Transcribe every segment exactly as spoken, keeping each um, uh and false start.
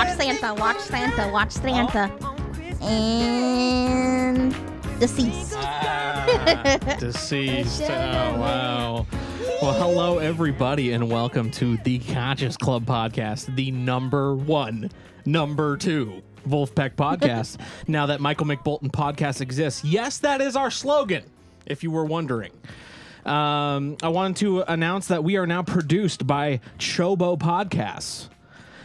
watch Santa, watch Santa, watch Santa. And deceased. Ah, deceased. Oh, wow. Well, hello, everybody, and welcome to The Conscious Club Podcast, the number one, number two Vulfpeck podcast. Now that Michael McBolton podcast exists, yes, that is our slogan, if you were wondering. Um, I wanted to announce that we are now produced by Chobo Podcasts,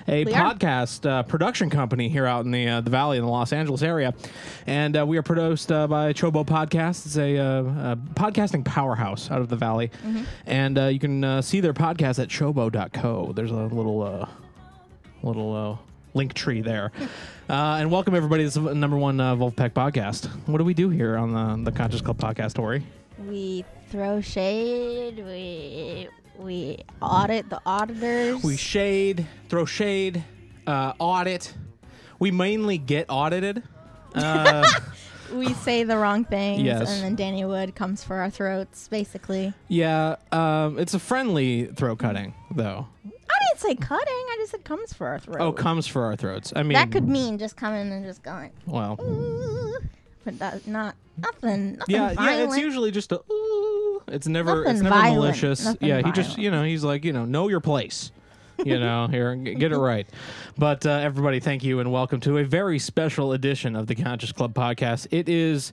a we podcast uh, production company here out in the uh, the Valley in the Los Angeles area, and uh, we are produced uh, by Chobo Podcasts. It's a, uh, a podcasting powerhouse out of the Valley, mm-hmm. and uh, you can uh, see their podcast at chobo dot co. There's a little uh, little uh, link tree there, uh, and welcome everybody. This is the number one uh, Vulfpeck podcast. What do we do here on the, the Conscious Club Podcast, Tori? We throw shade, we we audit the auditors. We shade, throw shade, uh, audit. We mainly get audited. Uh, we say the wrong things, yes. And then Danny Wood comes for our throats, basically. Yeah, um, it's a friendly throat cutting, though. I didn't say cutting, I just said comes for our throats. Oh, comes for our throats. I mean, that could mean just coming and just going. Well. Ooh. But that, not nothing. nothing yeah, violent. yeah. It's usually just a. Ooh. It's never. Nothing it's never violent. malicious. Nothing yeah, violent. He just, you know, he's like, you know, know your place. You know, here, get it right. But uh, everybody, thank you and welcome to a very special edition of the Conscious Club Podcast. It is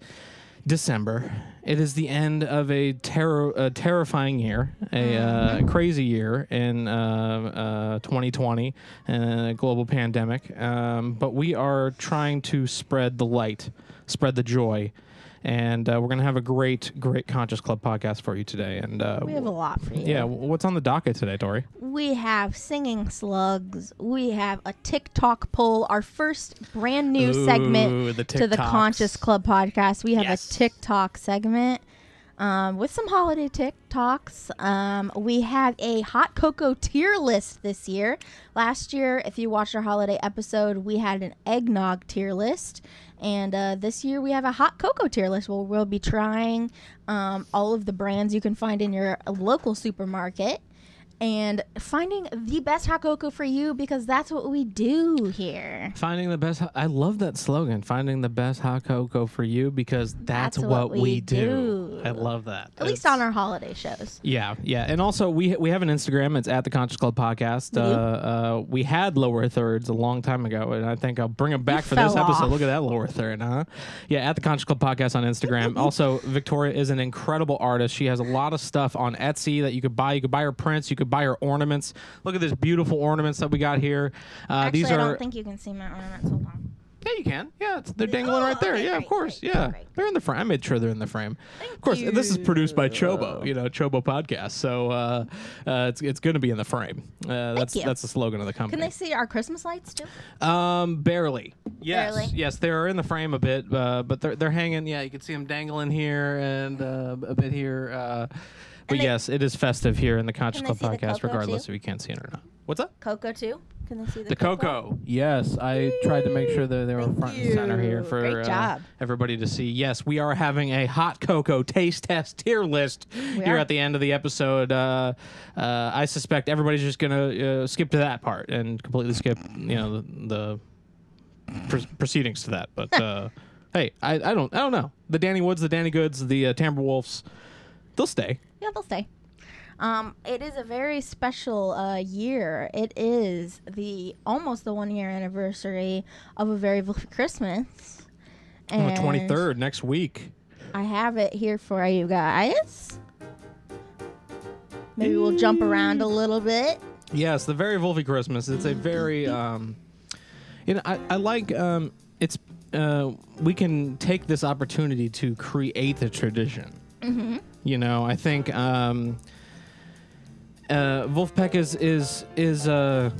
December. It is the end of a terror, a terrifying year, a uh, crazy year in uh, uh, twenty twenty, and a global pandemic. Um, but we are trying to spread the light. Spread the joy, and uh, we're going to have a great, great Conscious Club podcast for you today. And uh, we have a lot for you. Yeah, what's on the docket today, Tori? We have singing slugs. We have a TikTok poll, our first brand new Ooh, segment the to the Conscious Club podcast. We have yes. a TikTok segment um, with some holiday TikToks. Um, we have a hot cocoa tier list this year. Last year, if you watched our holiday episode, we had an eggnog tier list. And uh, this year we have a hot cocoa tier list where we'll be trying um, all of the brands you can find in your local supermarket and finding the best hot cocoa for you, because that's what we do here. Finding the best. I love that slogan, finding the best hot cocoa for you, because that's, that's what, what we, we do. do. I love that. At it's, least on our holiday shows. Yeah, yeah. And also we we have an Instagram. It's at the Conscious Club Podcast. Uh, uh, we had lower thirds a long time ago, and I think I'll bring them back you for this off. episode. Look at that lower third, huh? Yeah, at the Conscious Club Podcast on Instagram. Also, Victoria is an incredible artist. She has a lot of stuff on Etsy that you could buy. You could buy her prints. You could buy her ornaments. Look at this beautiful ornaments that we got here. Uh, Actually, these are... I don't think you can see my ornaments. Hold on. Yeah, you can. Yeah, it's, they're dangling oh, right there. Okay, yeah, great, of course. Great, yeah, great. They're in the frame. I made sure they're in the frame. Thank of course, you. This is produced by Chobo, you know, Chobo Podcast. So uh, uh, it's it's going to be in the frame. Uh, that's Thank you. That's the slogan of the company. Can they see our Christmas lights too? Um, barely. Yes, barely. yes, they're in the frame a bit, uh, but they're they're hanging. Yeah, you can see them dangling here and uh, a bit here. Uh, But and yes, it is festive here in the Conscious Club Podcast, regardless too? if you can't see it or not. What's up? Cocoa, too? Can they see the, the cocoa? cocoa? Yes. I tried to make sure that they were Thank front you. and center here for uh, everybody to see. Yes, we are having a hot cocoa taste test tier list we here are. at the end of the episode. Uh, uh, I suspect everybody's just going to uh, skip to that part and completely skip, you know, the, the pre- proceedings to that. But uh, hey, I, I don't I don't know. The Danny Woods, the Danny Goods, the uh, Tamber Wolves, they'll stay. Yeah, they'll stay. Um, it is a very special uh, year. It is the almost the one-year anniversary of a very Vulfy Christmas. And on the twenty-third, next week. I have it here for you guys. Maybe we'll jump around a little bit. Yes, the very Vulfy Christmas. It's a very, um, you know, I, I like, um, it's, uh, we can take this opportunity to create the tradition. Mm-hmm. You know, I think um, uh, Vulfpeck is is is uh,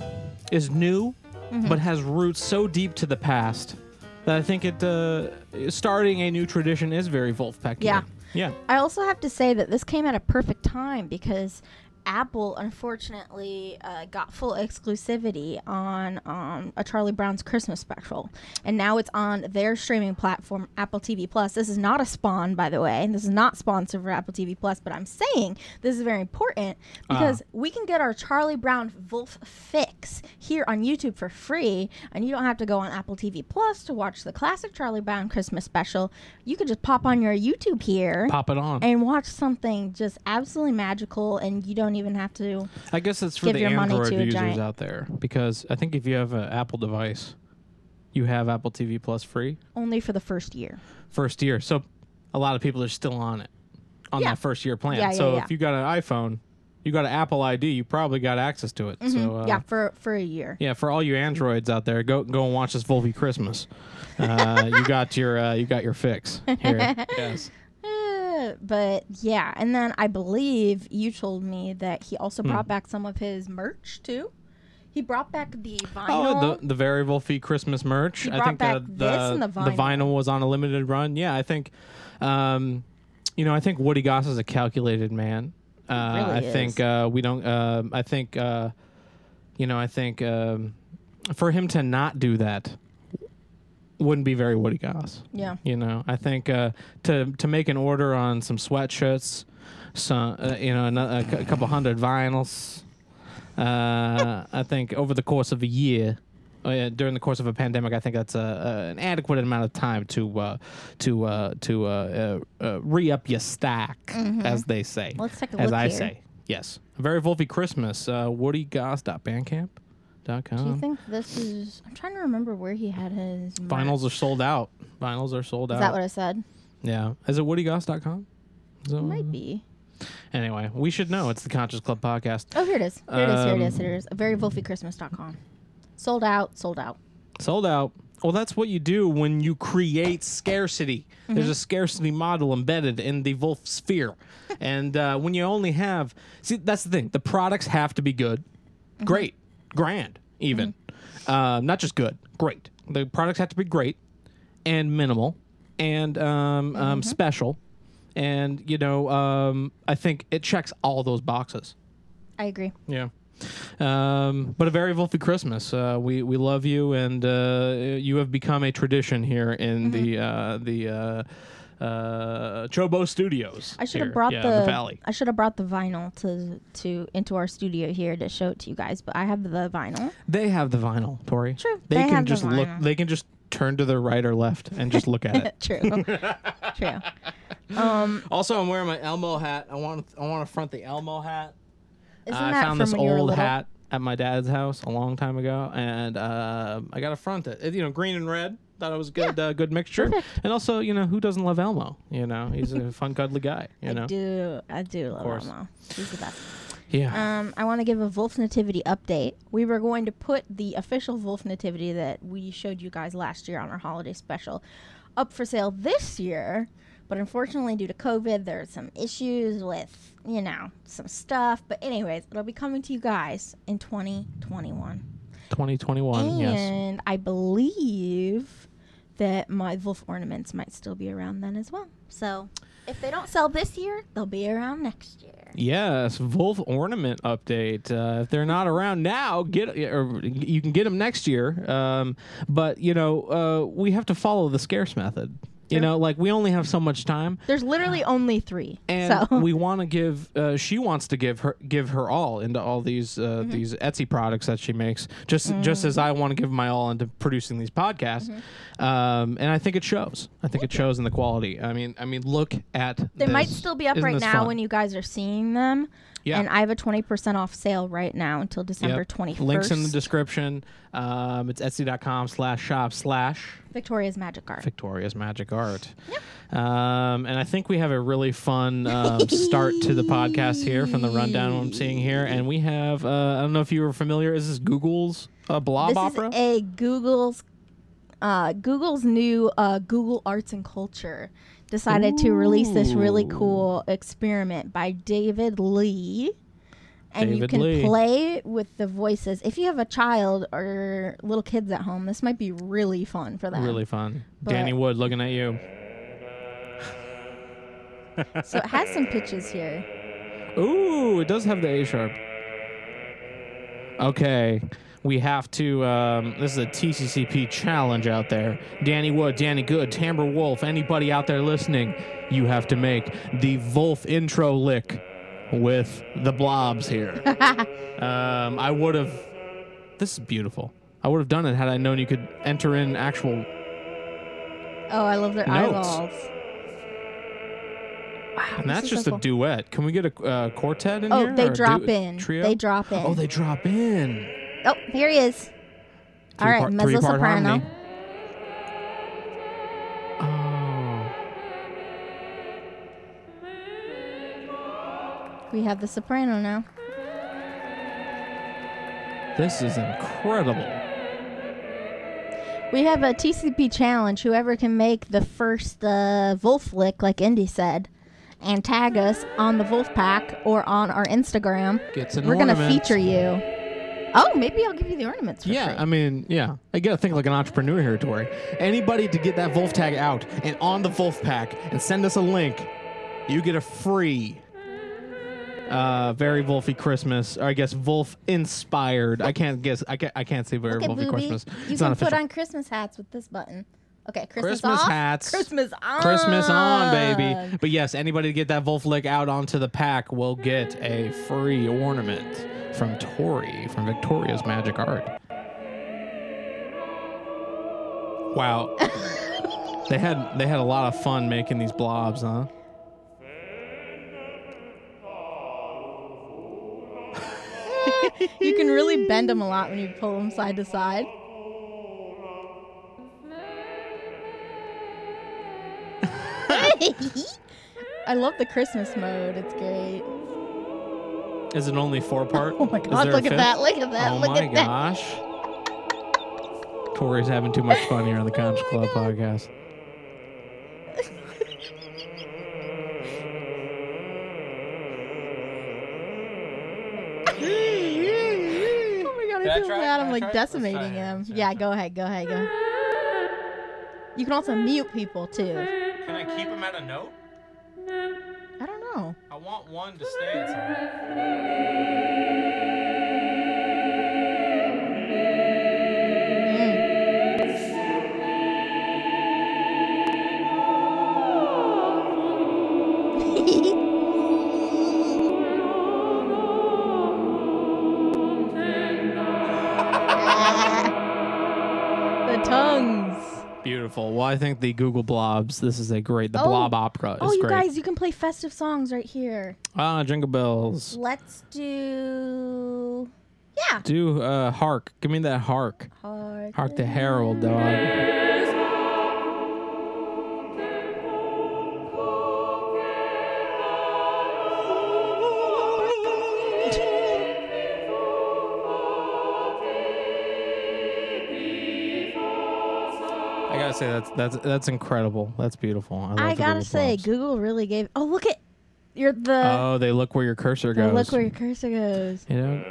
is new, mm-hmm. but has roots so deep to the past that I think it uh, starting a new tradition is very Vulfpeck. Yeah, yeah. I also have to say that this came at a perfect time because Apple, unfortunately, uh, got full exclusivity on um, a Charlie Brown's Christmas special. And now it's on their streaming platform, Apple T V Plus. This is not a spawn, by the way. This is not sponsored for Apple T V Plus. But I'm saying this is very important because uh. we can get our Charlie Brown Vulf fix here on YouTube for free. And you don't have to go on Apple T V Plus to watch the classic Charlie Brown Christmas special. You could just pop on your YouTube here. Pop it on. And watch something just absolutely magical. And you don't even have to. I guess it's for the Android users out there, because I think if you have an Apple device, you have Apple T V Plus free. Only for the first year. First year. So a lot of people are still on it, on yeah. that first year plan. Yeah, yeah, so yeah. if you got an iPhone, you got an Apple I D, you probably got access to it. Mm-hmm. So uh, yeah, for for a year. Yeah, for all you Androids out there, go go and watch this Vulfy Christmas. Uh, you got your uh, you got your fix here. Yes. But yeah, and then I believe you told me that he also brought mm. back some of his merch too. He brought back the vinyl. Oh, the, the variable fee Christmas merch. He I think back the, the, this and the, vinyl. the vinyl was on a limited run. Yeah, I think, um, you know, I think Woody Goss is a calculated man. Uh, really I is. think uh, we don't. Uh, I think, uh, you know, I think um, for him to not do that wouldn't be very Woody Goss. Yeah. You know, I think uh, to to make an order on some sweatshirts, some uh, you know, another, a couple hundred vinyls. Uh, I think over the course of a year, uh, during the course of a pandemic, I think that's a, a, an adequate amount of time to uh, to uh, to uh, uh, uh, re-up your stack, mm-hmm. as they say. Let's take a as look I here. say, yes, a very Vulfy Christmas. Uh, Woody Goss dot bandcamp dot com Do you think this is... I'm trying to remember where he had his... merch. Vinyls are sold out. Vinyls are sold out. Is that what I said? Yeah. Is it woody goss dot com? Is it it might be. Anyway, we should know. It's the Conscious Club Podcast. Oh, here it is. Here um, it is. Here it is. Here it is. very vulfy christmas dot com Sold out. Sold out. Sold out. Well, that's what you do when you create scarcity. Mm-hmm. There's a scarcity model embedded in the Vulf sphere. And uh, when you only have... See, that's the thing. The products have to be good. Mm-hmm. Great. Grand, even. Mm-hmm. Uh, not just good, great. The products have to be great and minimal and um, mm-hmm. um, special. And, you know, um, I think it checks all those boxes. I agree. Yeah. Um, but a very Vulfy Christmas. Uh, we, we love you, and uh, you have become a tradition here in mm-hmm. the... Uh, the uh, Uh, Chobo Studios. I should have brought yeah, the, the Valley. I should have brought the vinyl to to into our studio here to show it to you guys. But I have the vinyl. They have the vinyl, Tori. True. They, they can have just the vinyl. look. They can just turn to their right or left and just look at it. True. True. Um, also, I'm wearing my Elmo hat. I want I want to front the Elmo hat. Isn't uh, that I found from this when old you were little? Hat at my dad's house a long time ago, and uh, I got to front it. it. You know, green and red. Thought it was a good, yeah. uh, good mixture. Perfect. And also, you know, who doesn't love Elmo? You know, he's a fun, cuddly guy. You I know? do. I do love Elmo. He's the best. Yeah. Um, I want to give a Vulf Nativity update. We were going to put the official Vulf Nativity that we showed you guys last year on our holiday special up for sale this year. But unfortunately, due to COVID, there's some issues with, you know, some stuff. But anyways, it'll be coming to you guys in twenty twenty-one twenty twenty-one and yes. And I believe... that my Vulf ornaments might still be around then as well. So if they don't sell this year, they'll be around next year. Yes, Vulf ornament update. Uh, if they're not around now, get or you can get them next year. Um, but, you know, uh, we have to follow the scarce method. You know, like, we only have so much time. There's literally only three. And so. we want to give, uh, she wants to give her give her all into all these uh, mm-hmm. these Etsy products that she makes, just mm-hmm. just as I want to give my all into producing these podcasts. Mm-hmm. Um, and I think it shows. I think it shows in the quality. I mean, I mean, look at they this. They might still be up Isn't right now fun? when you guys are seeing them. Yeah. And I have a twenty percent off sale right now until December yep. twenty-first. Links in the description. Um, it's etsy.com slash shop slash. Victoria's Magic Art. Victoria's Magic Art. Yep. Um, and I think we have a really fun um, start to the podcast here from the rundown I'm seeing here. And we have, uh, I don't know if you were familiar, is this Google's uh, blob this opera? This is a Google's, uh, Google's new uh, Google Arts and Culture. Decided Ooh. to release this really cool experiment by David Lee. And David you can Lee. play with the voices. If you have a child or little kids at home, this might be really fun for them. Really fun. But Danny Wood looking at you. So it has some pitches here. Ooh, it does have the A sharp. Okay. We have to, um, this is a T C C P challenge out there. Danny Wood, Danny Good, Tamber Vulf, anybody out there listening, you have to make the Vulf intro lick with the blobs here. um, I would have, this is beautiful. I would have done it had I known you could enter in actual Oh, I love their notes. Eyeballs. Wow, and that's just so cool. A duet. Can we get a uh, quartet in oh, here? Oh, they drop du- in. Trio? They drop in. Oh, they drop in. Oh, here he is. Three All right, part, mezzo soprano. Oh. We have the soprano now. This is incredible. We have a T C P challenge. Whoever can make the first uh, Vulf lick, like Indy said, and tag us on the Vulfpeck or on our Instagram. Gets an We're going to feature you. Oh, maybe I'll give you the ornaments for Yeah, free. I mean, yeah. I got to think like an entrepreneur here, Tori. Anybody to get that Vulf tag out and on the Vulfpeck and send us a link, you get a free uh, very Vulfy Christmas, or I guess Vulf inspired. I can't guess. I can't, I can't say very okay, Vulfy Booby. Christmas. You it's can not put on Christmas hats with this button. Okay, Christmas, Christmas off, hats. Christmas on. Christmas on, baby. But yes, anybody to get that Vulf lick out onto the pack will get a free ornament from Tori, from Victoria's Magic Art. Wow. They had they had a lot of fun making these blobs, huh? You can really bend them a lot when you pull them side to side. I love the Christmas mode. It's great. Is it only four part? Oh my god, look at that, look at that, oh look at that. Oh my gosh. Tori's having too much fun here on the Conscious Club podcast. Oh my god, I feel bad. I'm like decimating him. Yeah, go ahead, go ahead, go. You can also mute people too. Can I keep them at a note? I don't know. I want one to stay at time. The tongues. Beautiful. Well, I think the Google Blobs, this is a great, the oh. Blob Opera is great. Oh, you great. guys, you can play festive songs right here. Ah, Jingle Bells. Let's do, yeah. Do uh, Hark. Give me that Hark. Hark, hark the Herald, dog. Say that's that's that's incredible. That's beautiful. I, love I gotta Google say, prompts. Google really gave. Oh, look at your the. Oh, they look where your cursor goes. They look where your cursor goes. You know,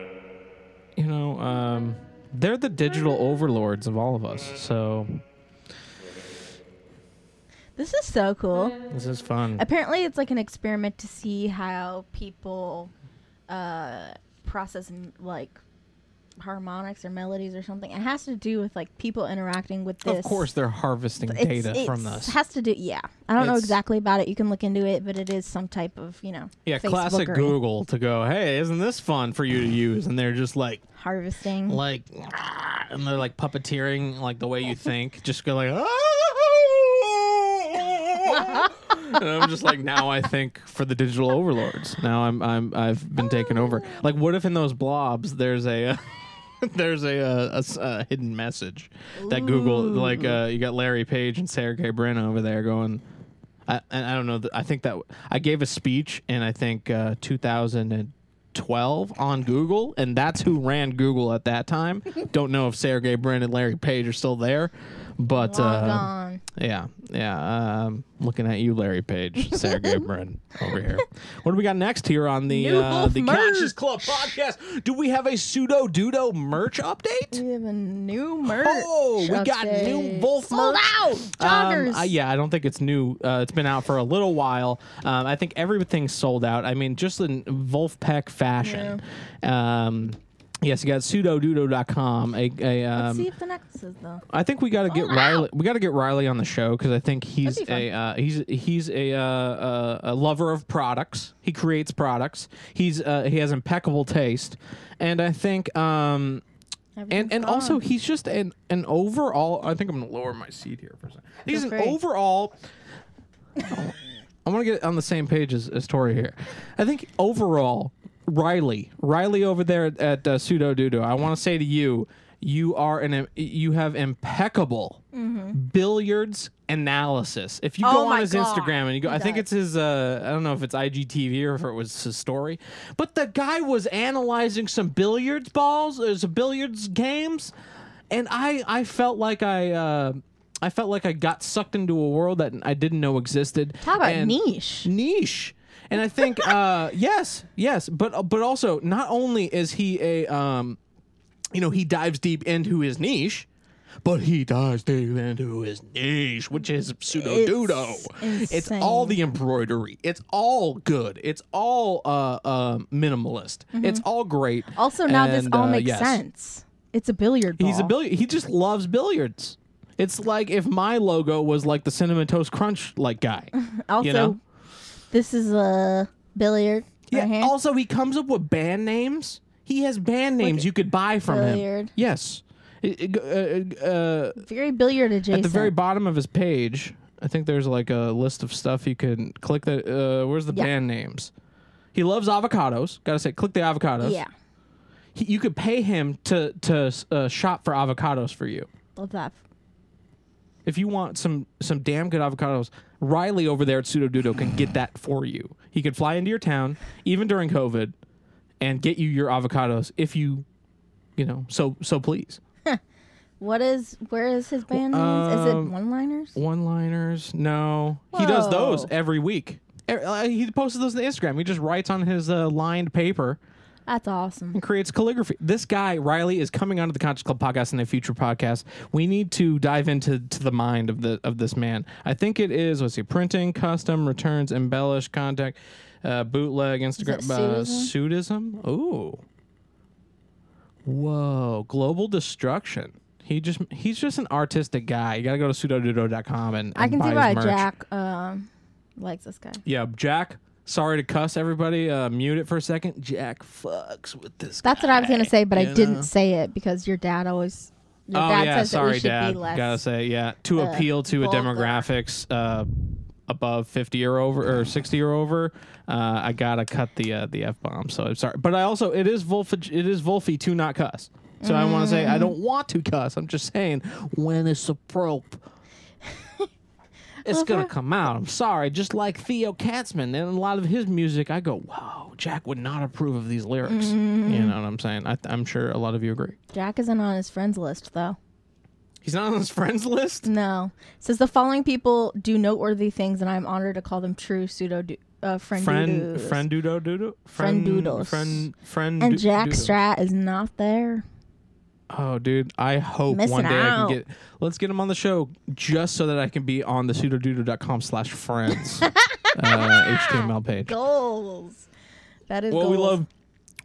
you know, um, they're the digital overlords of all of us. So this is so cool. This is fun. Apparently, it's like an experiment to see how people uh, process like harmonics or melodies or something. It has to do with like people interacting with this. Of course they're harvesting it's, data it's from this. It has to do, yeah. I don't it's, know exactly about it. You can look into it, but it is some type of, you know, yeah, Facebook classic or Google to go, hey, isn't this fun for you to use? And they're just like harvesting. Like, and they're like puppeteering like the way you think. Just go like, ah! And I'm just like, now I think for the digital overlords. Now I'm I'm I've been taken over. Like, what if in those blobs there's a uh, there's a, a, a, a hidden message that Ooh. Google, like uh, you got Larry Page and Sergey Brin over there going. I and I don't know. I think that I gave a speech in I think uh, two thousand twelve on Google, and that's who ran Google at that time. Don't know if Sergey Brin and Larry Page are still there. But uh, yeah, yeah. Um, looking at you, Larry Page, Sergey Brin over here. What do we got next here on the uh, the merch. Conscious Club podcast? Do we have a Pseudo Dudo merch update? We have a new merch. Oh, we update. got new Vulf merch. Sold out. Joggers. Um, I, yeah, I don't think it's new. Uh, it's been out for a little while. Um, I think everything's sold out. I mean, just in Vulfpeck fashion. Yeah. Um, yes, you got pseudo dudo dot com. A, a, um, Let's see if the necklaces though. I think we got to get oh, Riley. We got to get Riley on the show because I think he's a uh, he's he's a, uh, a lover of products. He creates products. He's uh, he has impeccable taste, and I think um, and and gone. also he's just an an overall. I think I'm gonna lower my seat here for a second. He's an overall. oh, I want to get on the same page as, as Tori here. I think overall. Riley, Riley over there at, at uh, Pseudo Dudo, I want to say to you, you are an um, you have impeccable mm-hmm. billiards analysis. If you oh go on his God. Instagram and you go, he I does. think it's his, uh, I don't know if it's I G T V or if it was his story, but the guy was analyzing some billiards balls, there's billiards games, and I I felt like I. Uh, I felt like I got sucked into a world that I didn't know existed. Talk about and niche. Niche. And I think, uh, yes, yes. But but also, not only is he a, um, you know, he dives deep into his niche, but he dives deep into his niche, which is pseudo-dudo. It's, it's all the embroidery. It's all good. It's all uh, uh, minimalist. Mm-hmm. It's all great. Also, now and, this all uh, makes yes. sense. It's a billiard ball. He's a billiard. He just loves billiards. It's like if my logo was like the Cinnamon Toast Crunch like guy. Also, you know? This is a billiard. Yeah. Right also, he comes up with band names. He has band names like you could buy from billiard. him. Yes. It, it, uh, uh, very billiard adjacent. At the very bottom of his page, I think there's like a list of stuff you can click. That uh, where's the yeah. band names? He loves avocados. Gotta say, click the avocados. Yeah. He, you could pay him to to uh, shop for avocados for you. Love that. If you want some, some damn good avocados, Riley over there at Pseudo Dudo can get that for you. He could fly into your town, even during COVID, and get you your avocados if you, you know, so so please. What is, where is his band um, names? Is it one-liners? One-liners, no. Whoa. He does those every week. He posts those on Instagram. He just writes on his uh, lined paper. That's awesome. And creates calligraphy. This guy, Riley, is coming onto the Conscious Club podcast and a future podcast. We need to dive into to the mind of the of this man. I think it is, let's see, printing, custom, returns, embellish, contact, uh, bootleg, Instagram. Uh, Sudism? Ooh. Whoa. Global destruction. He just He's just an artistic guy. You got to go to pseudo dudo dot com and, and I can buy see why merch. Jack uh, likes this guy. Yeah, Jack. Sorry to cuss, everybody. Uh, mute it for a second. Jack fucks with this That's guy, what I was going to say, but I know? didn't say it because your dad always... Your oh, dad yeah. Says Sorry, that we Dad. Be less, gotta say, yeah. To uh, appeal to vulgar. a demographics uh, above fifty or over, or sixty or over, uh, I gotta cut the uh, the F-bomb, so I'm sorry. But I also... It is Vulf, it is Vulfy to not cuss. So mm. I want to say, I don't want to cuss. I'm just saying, when it's appropriate... It's uh-huh. going to come out. I'm sorry. Just like Theo Katzman and a lot of his music, I go, wow, Jack would not approve of these lyrics. Mm-hmm. You know what I'm saying? I th- I'm sure a lot of you agree. Jack isn't on his friends list, though. He's not on his friends list? No. It says the following people do noteworthy things, and I'm honored to call them true pseudo du- uh, friend friend doodles. Friend doodle doodle? Friend, friend doodles. Friend, friend and do- Jack doodles. Strat is not there. Oh, dude, I hope Missing one day out. I can get... Let's get him on the show just so that I can be on the pseudodudo.com slash friends uh, H T M L page. Goals. That is well, goals. Well, we love,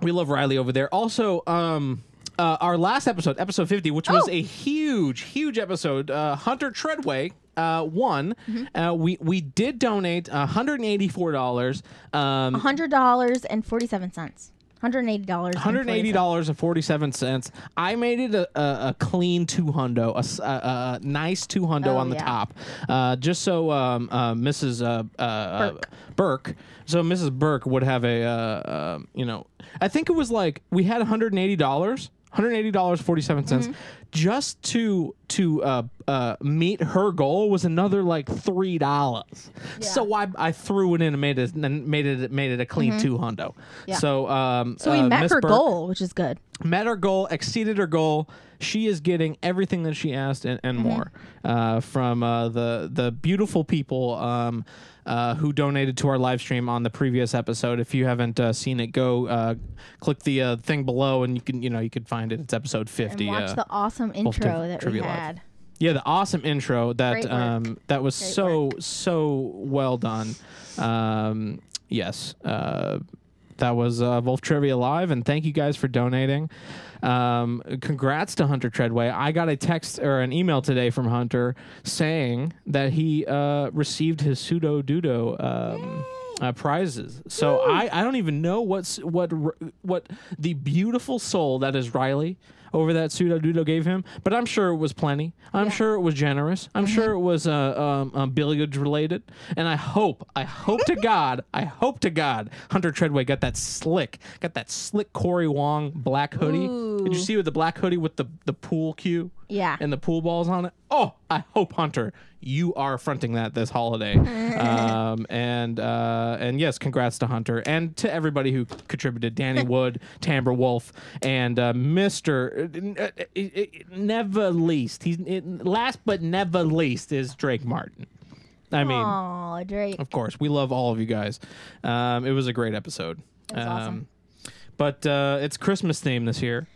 we love Riley over there. Also, um, uh, our last episode, episode fifty, which oh. was a huge, huge episode, uh, Hunter Treadway... Uh, one, mm-hmm. uh, we we did donate one hundred eighty four dollars, um, one hundred dollars and forty seven cents, one hundred eighty dollars, one hundred eighty dollars and forty seven cents. I made it a, a, a clean two hundo, a, a, a nice two hundo oh, on the yeah. top, uh, just so um, uh, Missus Uh, uh, Burke. Burke, so Missus Burke would have a, uh, uh, you know, I think it was like we had one hundred eighty dollars. one hundred eighty dollars and forty-seven cents mm-hmm. just to to uh, uh, meet her goal was another like three dollars. Yeah. So I I threw it in and made it and made it made it a clean mm-hmm. two hundo. Yeah. So um so we uh, met Miss her Burke goal, which is good. Met her goal, exceeded her goal. She is getting everything that she asked and, and mm-hmm. more uh, from uh, the the beautiful people um, uh, who donated to our live stream on the previous episode. If you haven't uh, seen it, go uh, click the uh, thing below and you can you know you can find it. It's episode fifty. And watch uh, the awesome intro that we had. Live. Yeah, the awesome intro that um, that was Great so work. so well done. Um, yes, uh, that was uh, Vulf Trivia Live, and thank you guys for donating. Um, congrats to Hunter Treadway. I got a text or an email today from Hunter saying that he uh, received his Pseudo Dudo um, uh, prizes. So I, I don't even know what's what what the beautiful soul that is Riley over that Pseudo Dudo gave him, but I'm sure it was plenty. I'm yeah. sure it was generous. I'm mm-hmm. sure it was uh, um, um, billiards related. And I hope, I hope to God, I hope to God, Hunter Treadway got that slick, got that slick Cory Wong black hoodie. Ooh. Did you see with the black hoodie with the, the pool cue? Yeah. And the pool balls on it? Oh, I hope, Hunter, you are fronting that this holiday. um, and uh, and yes, congrats to Hunter and to everybody who contributed. Danny Wood, Tambor Vulf, and uh, Mister Uh, it, it, never least. He's it, last but never least is Drake Martin. I mean, Aww, Drake. Of course, we love all of you guys. Um, it was a great episode. That's um, awesome. But uh, it's Christmas themed this year.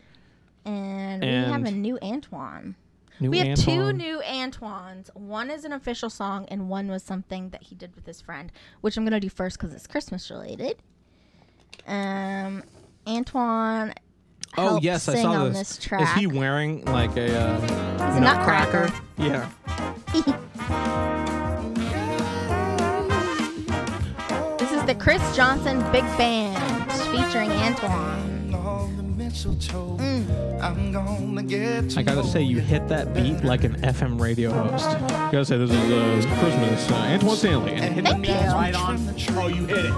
And, and we have a new Antoine. New we have Antoine. two new Antoines. One is an official song, and one was something that he did with his friend, which I'm going to do first because it's Christmas-related. Um, Antoine oh, yes, sing I saw on this. this track. Is he wearing, like, a uh, nutcracker? Yeah. This is the Chris Johnson Big Band featuring Antoine. Mm. I'm gonna get to I gotta say, you hit that beat like an F M radio host. You gotta say, this is uh, Christmas. Uh, Antoine Stanley. And hit Thank the beat right on. Oh, you hit it.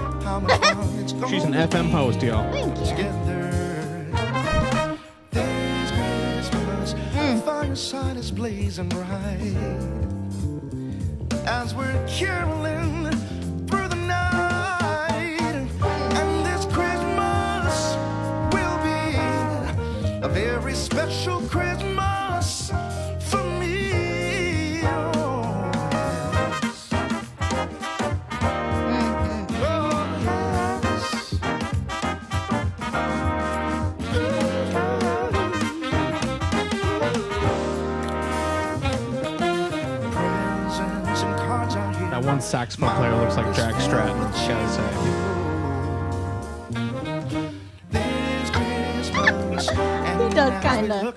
She's an F M host, y'all. Thank you. Mm. The fireside is blazing bright as we're caroling through the night. A very special Christmas for me. Oh. That one saxophone player looks like Jack Stratton, I gotta say. Does kind of. Oh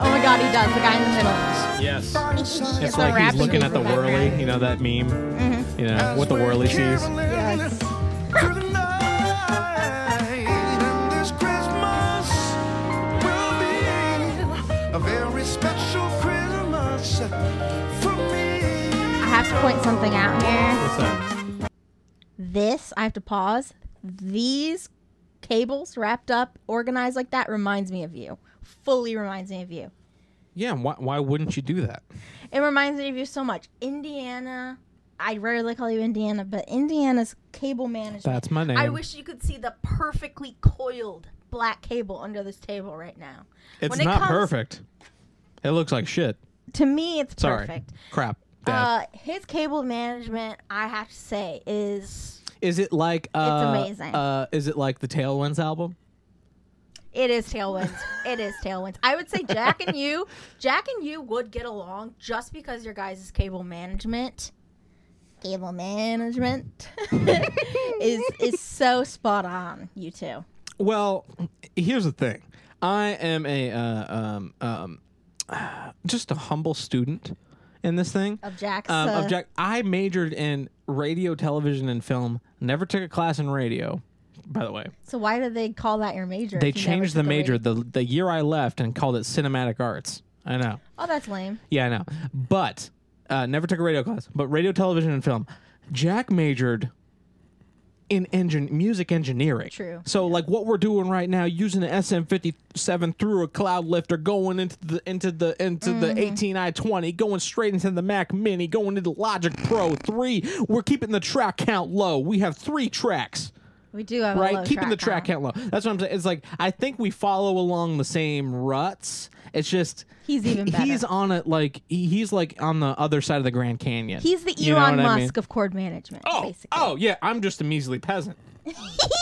my God, he does. The guy in the middle. Yes. It's, it's like he's looking at the whirly. You know that meme. Mm-hmm. You know what the whirly sees. Yes. I have to point something out here. What's up? This, I have to pause. These cables wrapped up, organized like that, reminds me of you. Fully reminds me of you. Yeah, why, why wouldn't you do that? It reminds me of you so much. Indiana, I rarely call you Indiana, but Indiana's cable management. That's my name. I wish you could see the perfectly coiled black cable under this table right now. It's when not it comes, perfect. It looks like shit. To me, it's Sorry. perfect. Crap. Uh, his cable management, I have to say, is is it like uh, it's amazing. Uh, is it like the Tailwinds album? It is Tailwinds. it is Tailwinds. I would say Jack and you, Jack and you would get along just because your guys' cable management, cable management, is is so spot on. You two. Well, here's the thing. I am a uh, um um just a humble student. In this thing of Jack's, um, uh, of Jack, I majored in radio, television, and film. Never took a class in radio, by the way. So why did they call that your major? They changed the major the, the year I left and called it cinematic arts. I know. Oh, that's lame. Yeah, I know. But uh, never took a radio class. But radio, television, and film. Jack majored in engin- music engineering. True. So yeah. like what we're doing right now, using the S M fifty-seven through a cloud lifter, going into the into the into mm-hmm. the eighteen I twenty, going straight into the Mac Mini, going into Logic Pro three. We're keeping the track count low. We have three tracks. We do have right? a low keeping track the track count. count low. That's what I'm saying. It's like I think we follow along the same ruts. It's just he's even better. He's on it like he's like on the other side of the Grand Canyon. He's the Elon you know Musk I mean? of chord management. Oh, basically. oh yeah, I'm just a measly peasant.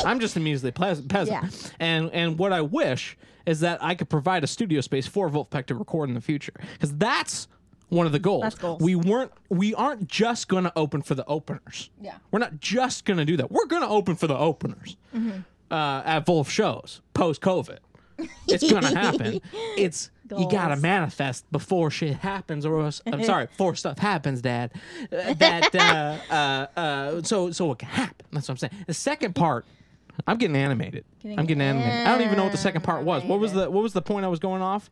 I'm just amusedly pleas- peasant. Yeah. And and what I wish is that I could provide a studio space for Vulfpeck to record in the future, because that's one of the goals. That's goals. We weren't we aren't just going to open for the openers. Yeah. We're not just going to do that. We're going to open for the openers. Mm-hmm. Uh, at Vulf shows post COVID. It's going to happen. It's Goals. You got to manifest before shit happens, or else, I'm sorry, before stuff happens, Dad. Uh, that uh, uh, uh, so so it can happen. That's what I'm saying. The second part, I'm getting animated. Getting I'm getting animated. animated. I don't even know what the second part was. What was the what was the point I was going off?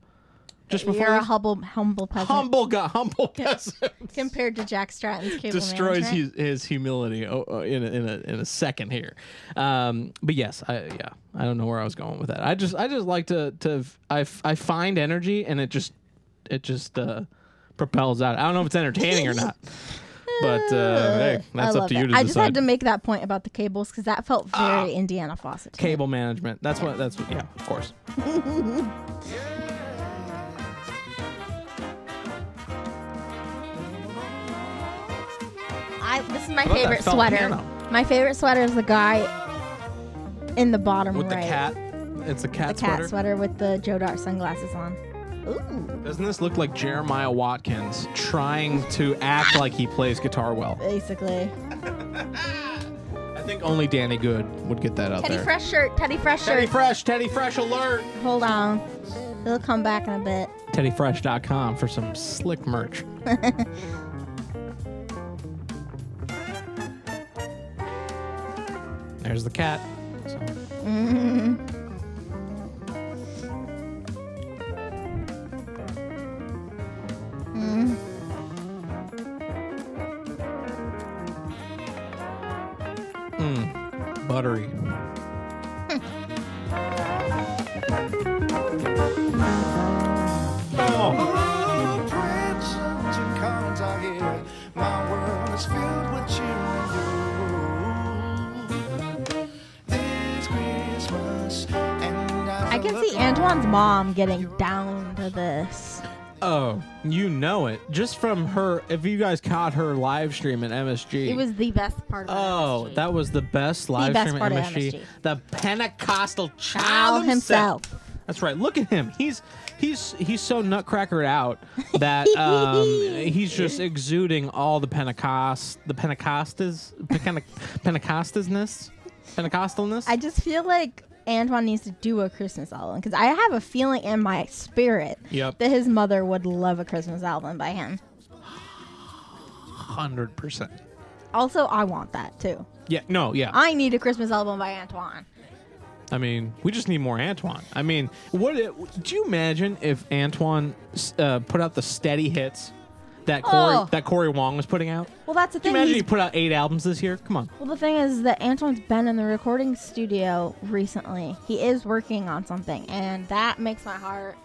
Just before you're this? a humble, humble peasant. Humble got humble peasant. Compared to Jack Stratton's cable destroys management. his, his humility in a, in a in a second here. Um, but yes, I yeah, I don't know where I was going with that. I just I just like to to I, I find energy and it just it just uh, propels out. I don't know if it's entertaining or not. But uh, hey, that's up to you to decide. I just had to make that point about the cables because that felt very ah, Indiana Fawcett. Cable management. That's what that's what, yeah, of course. I, this is my oh, favorite sweater. Piano. My favorite sweater is the guy in the bottom with right. With the cat? It's a cat the sweater? The cat sweater with the Joe Dart sunglasses on. Ooh. Doesn't this look like Jeremiah Watkins trying to act like he plays guitar well? Basically. I think only Danny Good would get that out Teddy there. Teddy Fresh shirt. Teddy Fresh shirt. Teddy Fresh. Teddy Fresh alert. Hold on. It'll come back in a bit. Teddy Fresh dot com for some slick merch. There's the cat. So. Mm-hmm. Mm. Mm. Buttery. I can see Antoine's mom getting down to this. Oh, you know it. Just from her, if you guys caught her live stream at M S G. It was the best part of oh, M S G. Oh, that was the best live the best stream at M S G. M S G. The Pentecostal child himself. himself. That's right. Look at him. He's he's he's so nutcrackered out that um, he's just exuding all the Pentecost, the Pentecostas, Pentecostasness, Pentecostalness. I just feel like Antoine needs to do a Christmas album because I have a feeling in my spirit yep. that his mother would love a Christmas album by him. one hundred percent. Also, I want that too. Yeah, no, yeah. I need a Christmas album by Antoine. I mean, we just need more Antoine. I mean, what? Do you imagine if Antoine uh, put out the steady hits that Cory, oh. that Cory Wong was putting out? Well, that's the thing. Can you imagine he put out eight albums this year? Come on. Well, the thing is that Antoine's been in the recording studio recently. He is working on something, and that makes my heart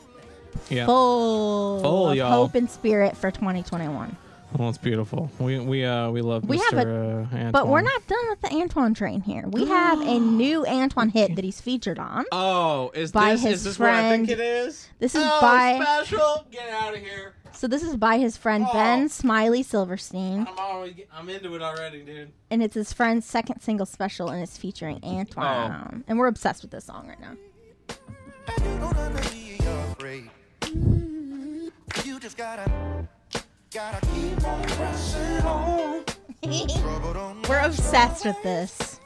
yeah. full, full of y'all. hope and spirit for twenty twenty-one. Well, it's beautiful. We we uh we love we Mister Have a, uh, Antoine. But we're not done with the Antoine train here. We have a new Antoine hit that he's featured on. Oh, is this is this friend. Where I think it is? This is oh, by special. Get out of here. So this is by his friend oh. Ben Smiley Silverstein. I'm always I'm into it already, dude. And it's his friend's second single special, and it's featuring Antoine. Oh. And we're obsessed with this song right now. You just gotta Gotta keep on pressing on. We're obsessed with this.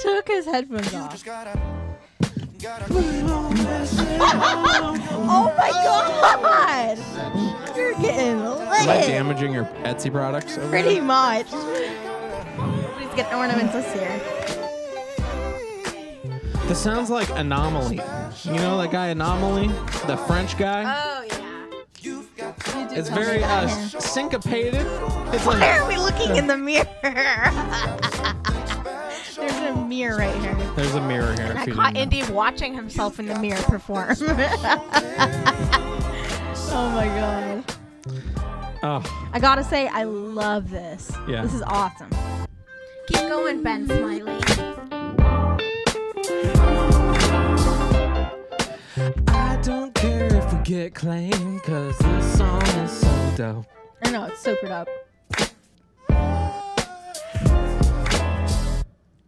Took his headphones off. Oh my god! You're getting lit. Am I damaging your Etsy products? Over Pretty there? much. Please get ornaments this year. This sounds like Anomaly. You know that guy Anomaly? The French guy? Oh, yeah. It's very uh, syncopated. It's Why like, are we looking uh, in the mirror? There's a mirror right here. There's a mirror here. And I caught Indy know. watching himself in the mirror perform. Oh my god. Oh. I gotta say, I love this. Yeah. This is awesome. Keep going, Ben Smiley. I don't care if we get claimed, cause this song is so dope. I know, it's super dope.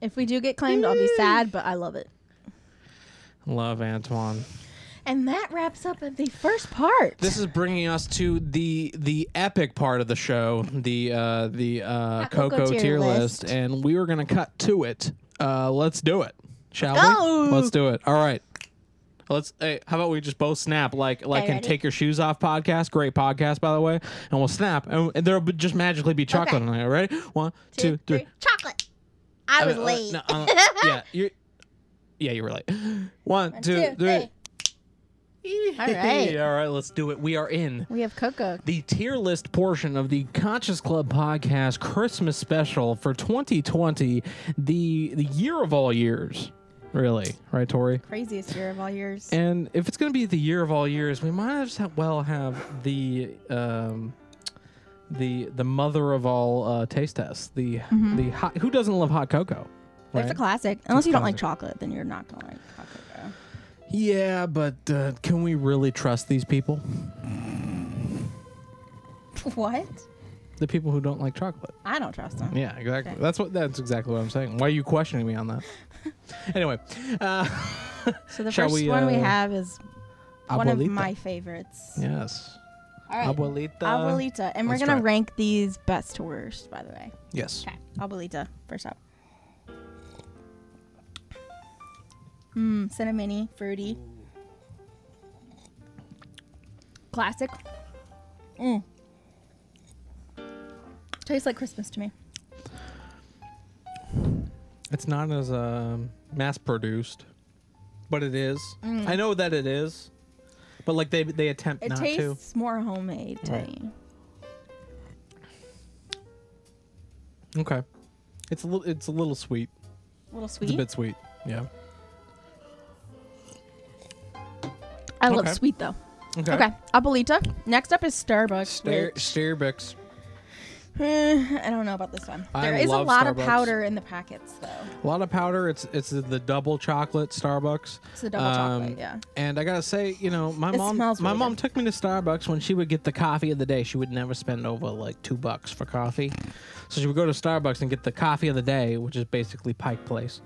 If we do get claimed, I'll be sad, but I love it. Love, Antoine. And that wraps up the first part. This is bringing us to the the epic part of the show, the uh, the uh, Coco tier, tier list. list, and we were going to cut to it. Uh, let's do it, shall Go! we? Let's do it. All right. Let's. Hey, how about we just both snap like like okay, and Take Your Shoes Off podcast, great podcast by the way, and we'll snap and, and there'll be, just magically be chocolate. Okay. On it. Ready? One, two, two three. three. Chocolate. I was uh, late. Uh, no, uh, yeah, you. Yeah, you were late. One, One two, two, three. three. All right, all right. Let's do it. We are in. We have Coco. The tier list portion of the Conscious Club podcast Christmas special for twenty twenty, the the year of all years. Really, right, Tori? Craziest year of all years. And if it's going to be the year of all years, we might as well have the um, the the mother of all uh, taste tests. The mm-hmm. the hot, who doesn't love hot cocoa? Right? It's a classic. Unless it's you classic. Don't like chocolate, then you're not going to like hot cocoa. Yeah, but uh, can we really trust these people? What? The people who don't like chocolate. I don't trust them. Yeah, exactly. Okay. That's what. That's exactly what I'm saying. Why are you questioning me on that? Anyway, uh, so the first we, one uh, we have is Abuelita. One of my favorites. Yes. All right. Abuelita. Abuelita, and Let's we're gonna try. rank these best to worst, by the way. Yes. Okay. Abuelita, first up. Mmm, cinnamony, fruity, classic. Mmm. Tastes like Christmas to me. It's not as uh, mass-produced, but it is. Mm. I know that it is, but like they they attempt it not to. It tastes more homemade to right. me. Okay, it's a little it's a little sweet. A little sweet. It's a bit sweet. Yeah. I okay. love sweet though. Okay. Okay. Abuelita. Next up is Starbucks. Star- Starbucks. I don't know about this one. There I is a lot Starbucks. Of powder in the packets, though. A lot of powder. It's it's the double chocolate Starbucks. It's the double um, chocolate, yeah. And I gotta say, you know, my it mom, my really mom good. took me to Starbucks when she would get the coffee of the day. She would never spend over like two bucks for coffee, so she would go to Starbucks and get the coffee of the day, which is basically Pike Place,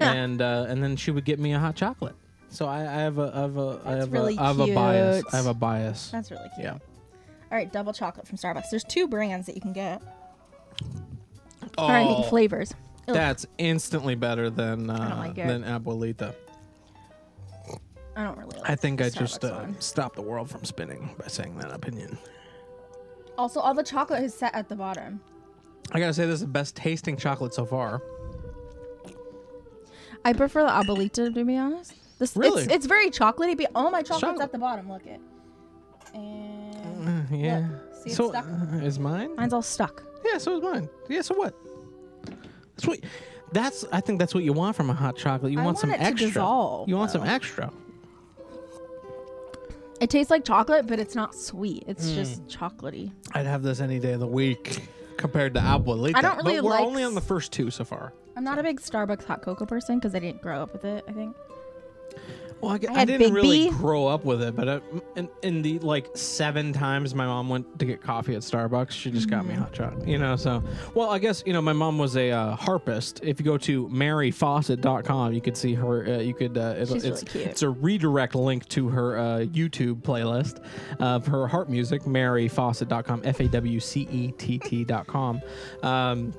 and uh, and then she would get me a hot chocolate. So I, I have a I have a I have, really a, I have a bias. I have a bias. That's really cute. Yeah. All right, double chocolate from Starbucks. There's two brands that you can get. Oh, All right, flavors. Ugh. That's instantly better than uh, I like than Abuelita. I don't really like I think I Starbucks just uh, stopped the world from spinning by saying that opinion. Also, all the chocolate is set at the bottom. I got to say, this is the best tasting chocolate so far. I prefer the Abuelita, to be honest. This, really? It's, it's very chocolatey, but all my chocolate's chocolate. at the bottom. Look it. And... Yeah. Look, see, so stuck. Uh, is mine? Mine's all stuck. Yeah, so is mine. Yeah, so what? That's what. That's. I think that's what you want from a hot chocolate. You want, want some extra. Dissolve, you want though. some extra. It tastes like chocolate, but it's not sweet. It's mm. just chocolatey. I'd have this any day of the week compared to Abuelita. I don't really but we're like only on the first two so far. I'm not so. a big Starbucks hot cocoa person because I didn't grow up with it. I think. Well, I, I, I didn't Big really B. grow up with it, but I, in, in the like seven times my mom went to get coffee at Starbucks, she just mm-hmm. got me hot chocolate, you know. So, well, I guess you know my mom was a uh, harpist. If you go to mary fawcett dot com, you could see her. Uh, you could. Uh, it, She's it's, really cute. It's a redirect link to her uh, YouTube playlist of her harp music. mary fawcett dot com, F A W C E T T dot com. Um,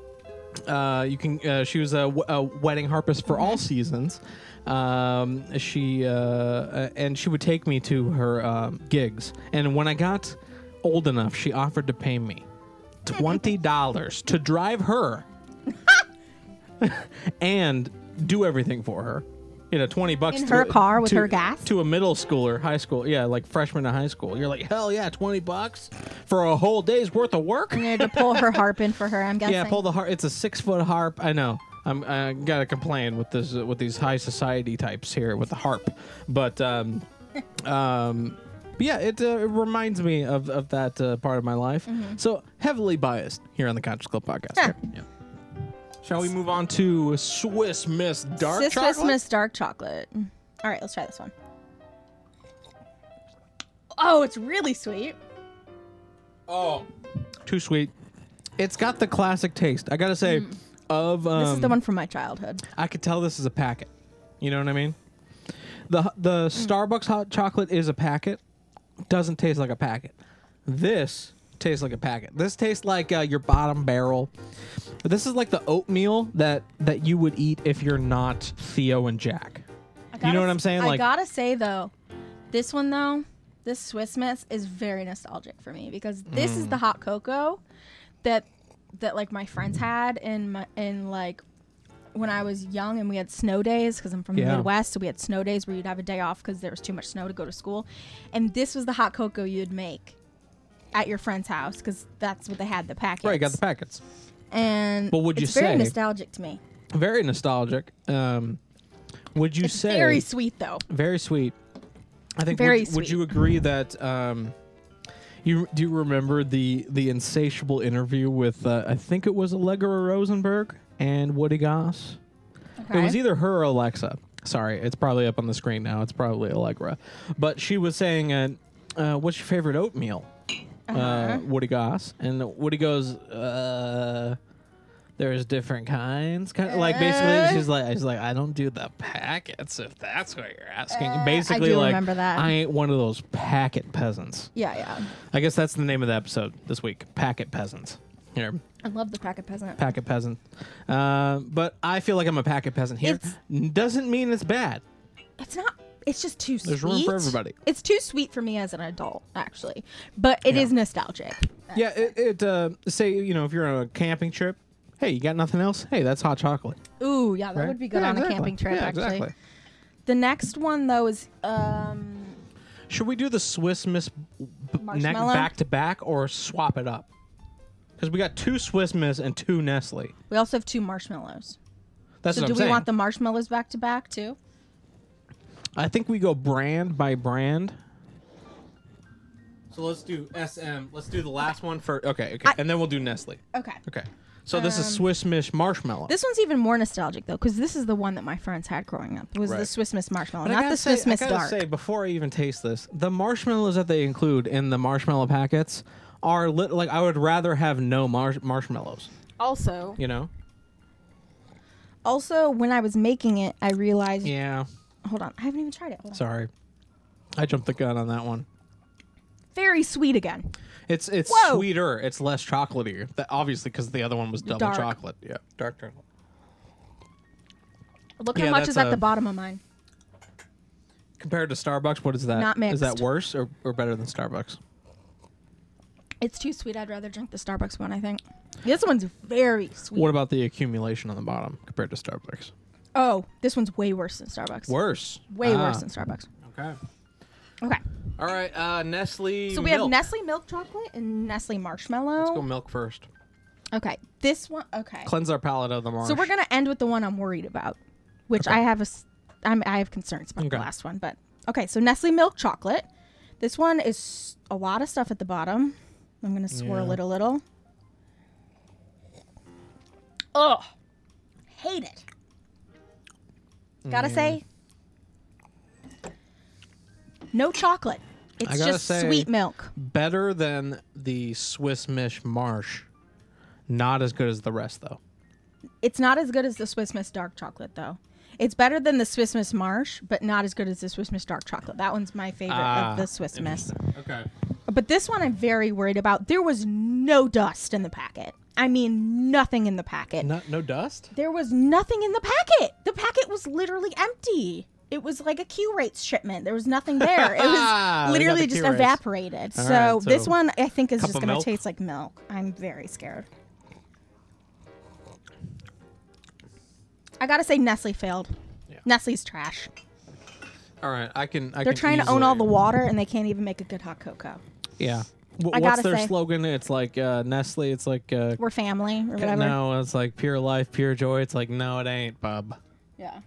uh, you can. Uh, she was a, w- a wedding harpist for all seasons. Um, she uh, and she would take me to her um, gigs, and when I got old enough, she offered to pay me twenty dollars to drive her and do everything for her. You know, twenty bucks in to her a, car with to, her gas to a middle schooler, high school, yeah, like freshman to high school. You're like, hell yeah, twenty bucks for a whole day's worth of work. And you had to pull her harp in for her. I'm guessing. Yeah, pull the harp. It's a six foot harp. I know. I'm, I gotta complain with this uh, with these high society types here with the harp, but um, um, but yeah, it, uh, it reminds me of of that uh, part of my life. Mm-hmm. So heavily biased here on the Conscious Club podcast. Yeah. Yeah. Shall we move on to Swiss Miss Dark Swiss Chocolate? Swiss Miss Dark Chocolate. All right, let's try this one. Oh, it's really sweet. Oh, too sweet. It's got the classic taste. I gotta say. Mm. of um, this is the one from my childhood. I could tell this is a packet. You know what I mean? The the mm. Starbucks hot chocolate is a packet. Doesn't taste like a packet. This tastes like a packet. This tastes like uh, your bottom barrel. This is like the oatmeal that, that you would eat if you're not Theo and Jack. You know what I'm saying? I like, gotta say, though, this one, though, this Swiss Miss is very nostalgic for me because this mm. is the hot cocoa that that like my friends had in my in like when I was young and we had snow days because I'm from yeah. the Midwest, so we had snow days where you'd have a day off because there was too much snow to go to school, and this was the hot cocoa you'd make at your friend's house because that's what they had, the packets. Right, you got the packets. And but would you it's say, very nostalgic to me. Very nostalgic. Um, would you it's say very sweet though? Very sweet. I think. Very would, sweet. Would you agree that um, you do you remember the the insatiable interview with uh, I think it was Allegra Rosenberg and Woody Goss? Okay. It was either her or Alexa. Sorry, it's probably up on the screen now. It's probably Allegra, but she was saying, uh, uh, "What's your favorite oatmeal?" Uh-huh. Uh, Woody Goss, and Woody goes, uh, "There's different kinds." Kind of, like basically, she's like, "She's like, I don't do the packets if that's what you're asking." Uh, basically, I do like, remember that. I ain't one of those packet peasants. Yeah, yeah. I guess that's the name of the episode this week: Packet Peasants. Here. I love the packet peasant. Packet peasant, uh, but I feel like I'm a packet peasant here. It's, doesn't mean it's bad. It's not. It's just too sweet. There's room for everybody. It's too sweet for me as an adult, actually. But it yeah. is nostalgic. That's yeah, it, it uh, say, you know, if you're on a camping trip, hey, you got nothing else? Hey, that's hot chocolate. Ooh, yeah, that right? would be good yeah, on exactly. a camping trip, yeah, actually. Exactly. The next one, though, is... Um, should we do the Swiss Miss b- back to back or swap it up? Because we got two Swiss Miss and two Nestle. We also have two marshmallows. That's so what I'm saying. So do we want the marshmallows back to back, too? I think we go brand by brand. So let's do S M. Let's do the last okay. one for okay, okay, I, and then we'll do Nestle. Okay. Okay. So um, this is Swiss Miss Marshmallow. This one's even more nostalgic though, because this is the one that my friends had growing up. Was right. the Swiss Miss Marshmallow, but not the Swiss say, Miss I Dark. Say before I even taste this, the marshmallows that they include in the marshmallow packets are lit, like I would rather have no mar- marshmallows. Also, you know. Also, when I was making it, I realized. Yeah. Hold on. I haven't even tried it. Hold Sorry. On. I jumped the gun on that one. Very sweet again. It's it's Whoa. sweeter. It's less chocolatey. That obviously, because the other one was double dark. chocolate. Yeah. Dark chocolate. Look yeah, how much is at the bottom of mine. Compared to Starbucks, what is that? Not mixed. Is that worse or, or better than Starbucks? It's too sweet. I'd rather drink the Starbucks one, I think. This one's very sweet. What about the accumulation on the bottom compared to Starbucks? Oh, this one's way worse than Starbucks. Worse? Way ah. worse than Starbucks. Okay. Okay. All right, uh, Nestle So we milk. have Nestle milk chocolate and Nestle marshmallow. Let's go milk first. Okay. This one, okay. Cleanse our palate of the marsh. So we're going to end with the one I'm worried about, which okay. I have a, I'm, I have concerns about okay. the last one. But okay, so Nestle milk chocolate. This one is a lot of stuff at the bottom. I'm going to swirl yeah. it a little. Ugh. Hate it. Gotta say, no chocolate. It's just sweet milk. Better than the Swiss Miss Marsh. Not as good as the rest, though. It's not as good as the Swiss Miss Dark Chocolate, though. It's better than the Swiss Miss Marsh, but not as good as the Swiss Miss Dark Chocolate. That one's my favorite ah, of the Swiss Miss. Okay. But this one I'm very worried about. There was no dust in the packet. I mean, nothing in the packet. No, no dust? There was nothing in the packet. The packet was literally empty. It was like a Q-Rates shipment. There was nothing there. It was literally just evaporated. So, right, so this one, I think, is just going to taste like milk. I'm very scared. I got to say Nestle failed. Yeah. Nestle's trash. All right. I can. I They're can trying easily... to own all the water, and they can't even make a good hot cocoa. Yeah. W- what's their say. slogan? It's like uh, Nestle. It's like uh, we're family or whatever. No, it's like pure life, pure joy. It's like no, it ain't, bub. Yeah.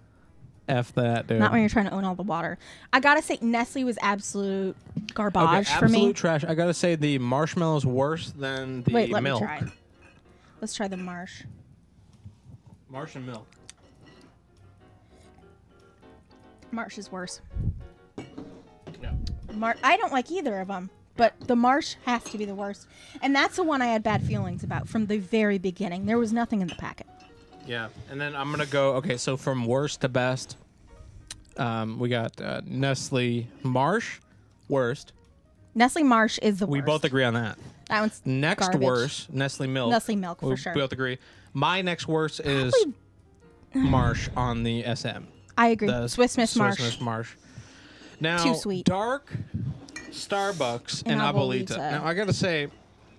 F that, dude. Not when you're trying to own all the water. I gotta say, Nestle was absolute garbage okay, absolute for me. Absolute trash. I gotta say, the marshmallow's worse than the Wait, let milk. Me try. Let's try the marsh. Marsh and milk. Marsh is worse. Yeah. Mar- I don't like either of them. But the marsh has to be the worst. And that's the one I had bad feelings about from the very beginning. There was nothing in the packet. Yeah, and then I'm gonna go. Okay, so from worst to best, um, we got uh, Nestle Marsh, worst. Nestle Marsh is the worst. We both agree on that. That one's next garbage. Worst. Nestle Milk. Nestle Milk we for sure. We both agree. My next worst is Probably. Marsh on the S M. I agree. The Swiss Miss Marsh. Swiss Miss Marsh. Now, too sweet. Dark, Starbucks, and, and Abuelita. Abuelita. Now I gotta say.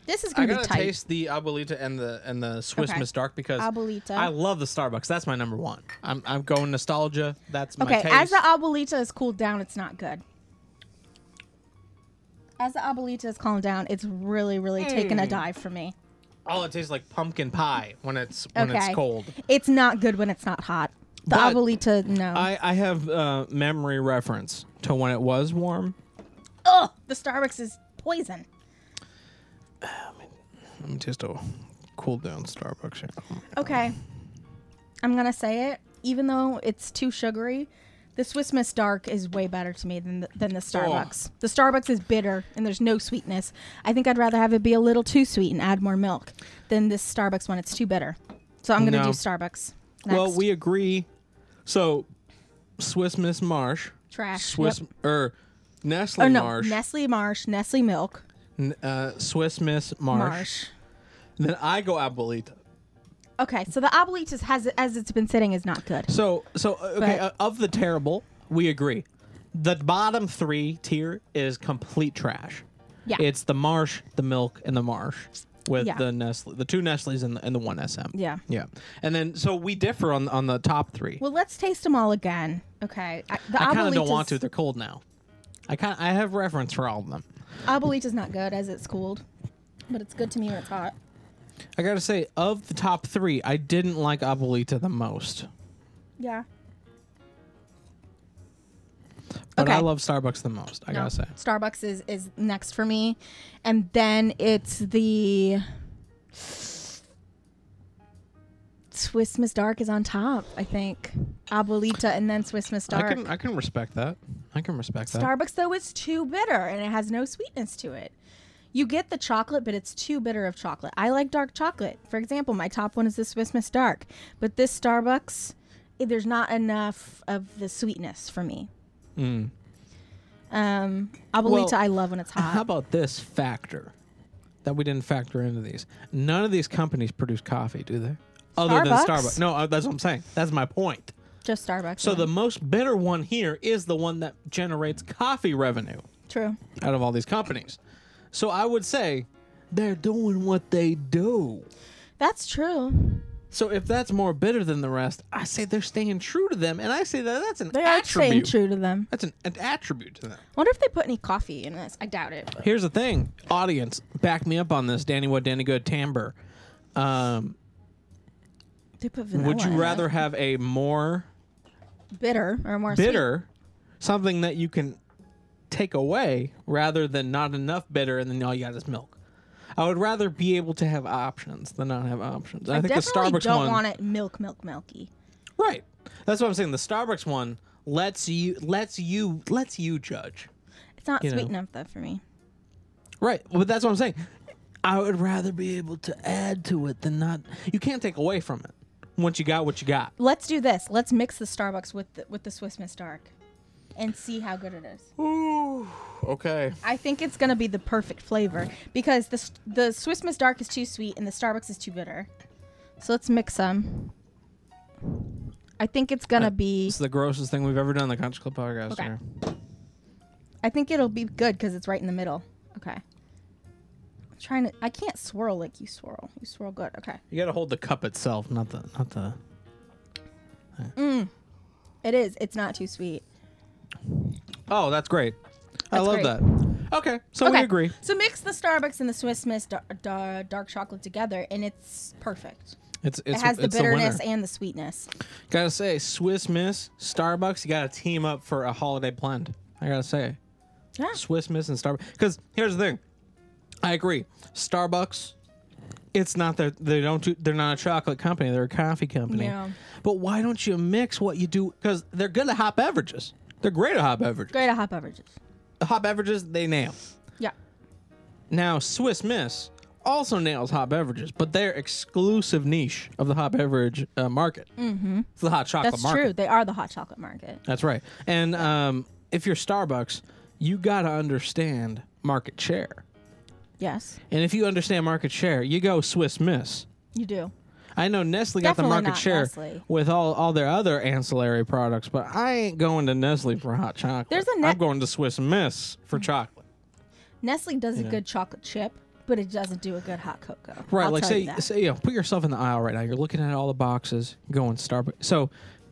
This is gonna be tight. I gotta taste the Abuelita and the and the Swiss okay. Miss Dark because Abuelita. I love the Starbucks. That's my number one. I'm I'm going nostalgia. That's my okay. Taste. As the Abuelita is cooled down, it's not good. As the Abuelita is cooling down, it's really really mm. taking a dive for me. Oh, it tastes like pumpkin pie when it's when okay. it's cold. It's not good when it's not hot. The but Abuelita, no. I I have uh, memory reference to when it was warm. Ugh, the Starbucks is poison. I mean, let me taste a cool down Starbucks here. Okay. I'm going to say it. Even though it's too sugary, the Swiss Miss Dark is way better to me than the, than the Starbucks. Oh. The Starbucks is bitter and there's no sweetness. I think I'd rather have it be a little too sweet and add more milk than this Starbucks one. It's too bitter. So I'm going to no. do Starbucks next. Well, we agree. So Swiss Miss Marsh. Trash. Swiss yep. er, Nestle oh, no. Marsh. Nestle Marsh. Nestle Milk. Uh, Swiss Miss Marsh. Marsh. Then I go Abuelita. Okay, so the Abuelita has, as it's been sitting, is not good. So, so okay, uh, of the terrible, we agree. The bottom three tier is complete trash. Yeah, it's the Marsh, the Milk, and the Marsh with yeah. the Nestle, the two Nestles and the, and the one S M. Yeah, yeah, and then so we differ on on the top three. Well, let's taste them all again. Okay, I, I kind of don't want to. They're cold now. I kind I have reference for all of them. Abuelita's not good as it's cooled, but it's good to me when it's hot. I gotta say, of the top three, I didn't like Abuelita the most. Yeah. But okay. I love Starbucks the most, I no. gotta say. Starbucks is, is next for me. And then it's the... Swiss Miss Dark is on top, I think. Abuelita and then Swiss Miss Dark. I can I can respect that. I can respect that. Starbucks though is too bitter and it has no sweetness to it. You get the chocolate, but it's too bitter of chocolate. I like dark chocolate. For example, my top one is the Swiss Miss Dark, but this Starbucks, there's not enough of the sweetness for me. Mm. Um, Abuelita, well, I love when it's hot. How about this factor that we didn't factor into these? None of these companies produce coffee, do they? Other Starbucks? than Starbucks. No, uh, that's what I'm saying. That's my point. Just Starbucks. So yeah. the most bitter one here is the one that generates coffee revenue. True. Out of all these companies. So I would say they're doing what they do. That's true. So if that's more bitter than the rest, I say they're staying true to them. And I say that that's an they attribute. They are staying true to them. That's an, an attribute to them. I wonder if they put any coffee in this. I doubt it. But. Here's the thing. Audience, back me up on this. Danny Wood, Danny Good, Timbre. Um... Would you rather it. have a more bitter or more bitter, sweet? Something that you can take away rather than not enough bitter and then all you got is milk? I would rather be able to have options than not have options. I, I think the Starbucks don't one don't want it milk, milk, milky. Right. That's what I'm saying. The Starbucks one lets you, lets you, lets you judge. It's not sweet know. enough though for me. Right, but that's what I'm saying. I would rather be able to add to it than not. You can't take away from it. Once you got what you got. Let's do this. Let's mix the Starbucks with the, with the Swiss Miss Dark and see how good it is. Ooh, okay. I think it's going to be the perfect flavor because the the Swiss Miss Dark is too sweet and the Starbucks is too bitter. So let's mix them. I think it's going to be... It's the grossest thing we've ever done on the Conscious Club Podcast. Okay. Here. I think it'll be good because it's right in the middle. Okay. I'm trying to... I can't swirl like you swirl. You swirl good. Okay. You got to hold the cup itself, not the... not the. Yeah. Mm. It is. It's not too sweet. Oh, that's great. That's I love great. that. Okay. So okay. we agree. So mix the Starbucks and the Swiss Miss da- da- dark chocolate together, and it's perfect. It's, it's, it has the it's bitterness and the sweetness. Got to say, Swiss Miss, Starbucks, you got to team up for a holiday blend. I got to say. Yeah. Swiss Miss and Starbucks. Because here's the thing. I agree. Starbucks, it's not their, they don't do, they're not a chocolate company. They're a coffee company. Yeah. But why don't you mix what you do? Because they're good at hot beverages. They're great at hot beverages. Great at hot beverages. Hot beverages, they nail. Yeah. Now, Swiss Miss, also nails hot beverages, but their exclusive niche of the hot beverage uh, market. Mm-hmm. It's the hot chocolate That's market. That's true. They are the hot chocolate market. That's right. And um, if you're Starbucks, you got to understand market share. Yes. And if you understand market share, you go Swiss Miss. You do. I know Nestle Definitely got the market share Nestle. with all, all their other ancillary products, but I ain't going to Nestle for hot chocolate. There's a ne- I'm going to Swiss Miss for mm-hmm. chocolate. Nestle does you a know. good chocolate chip, but it doesn't do a good hot cocoa. Right, I'll like say, you say, you know, put yourself in the aisle right now. You're looking at all the boxes, going Starbucks. So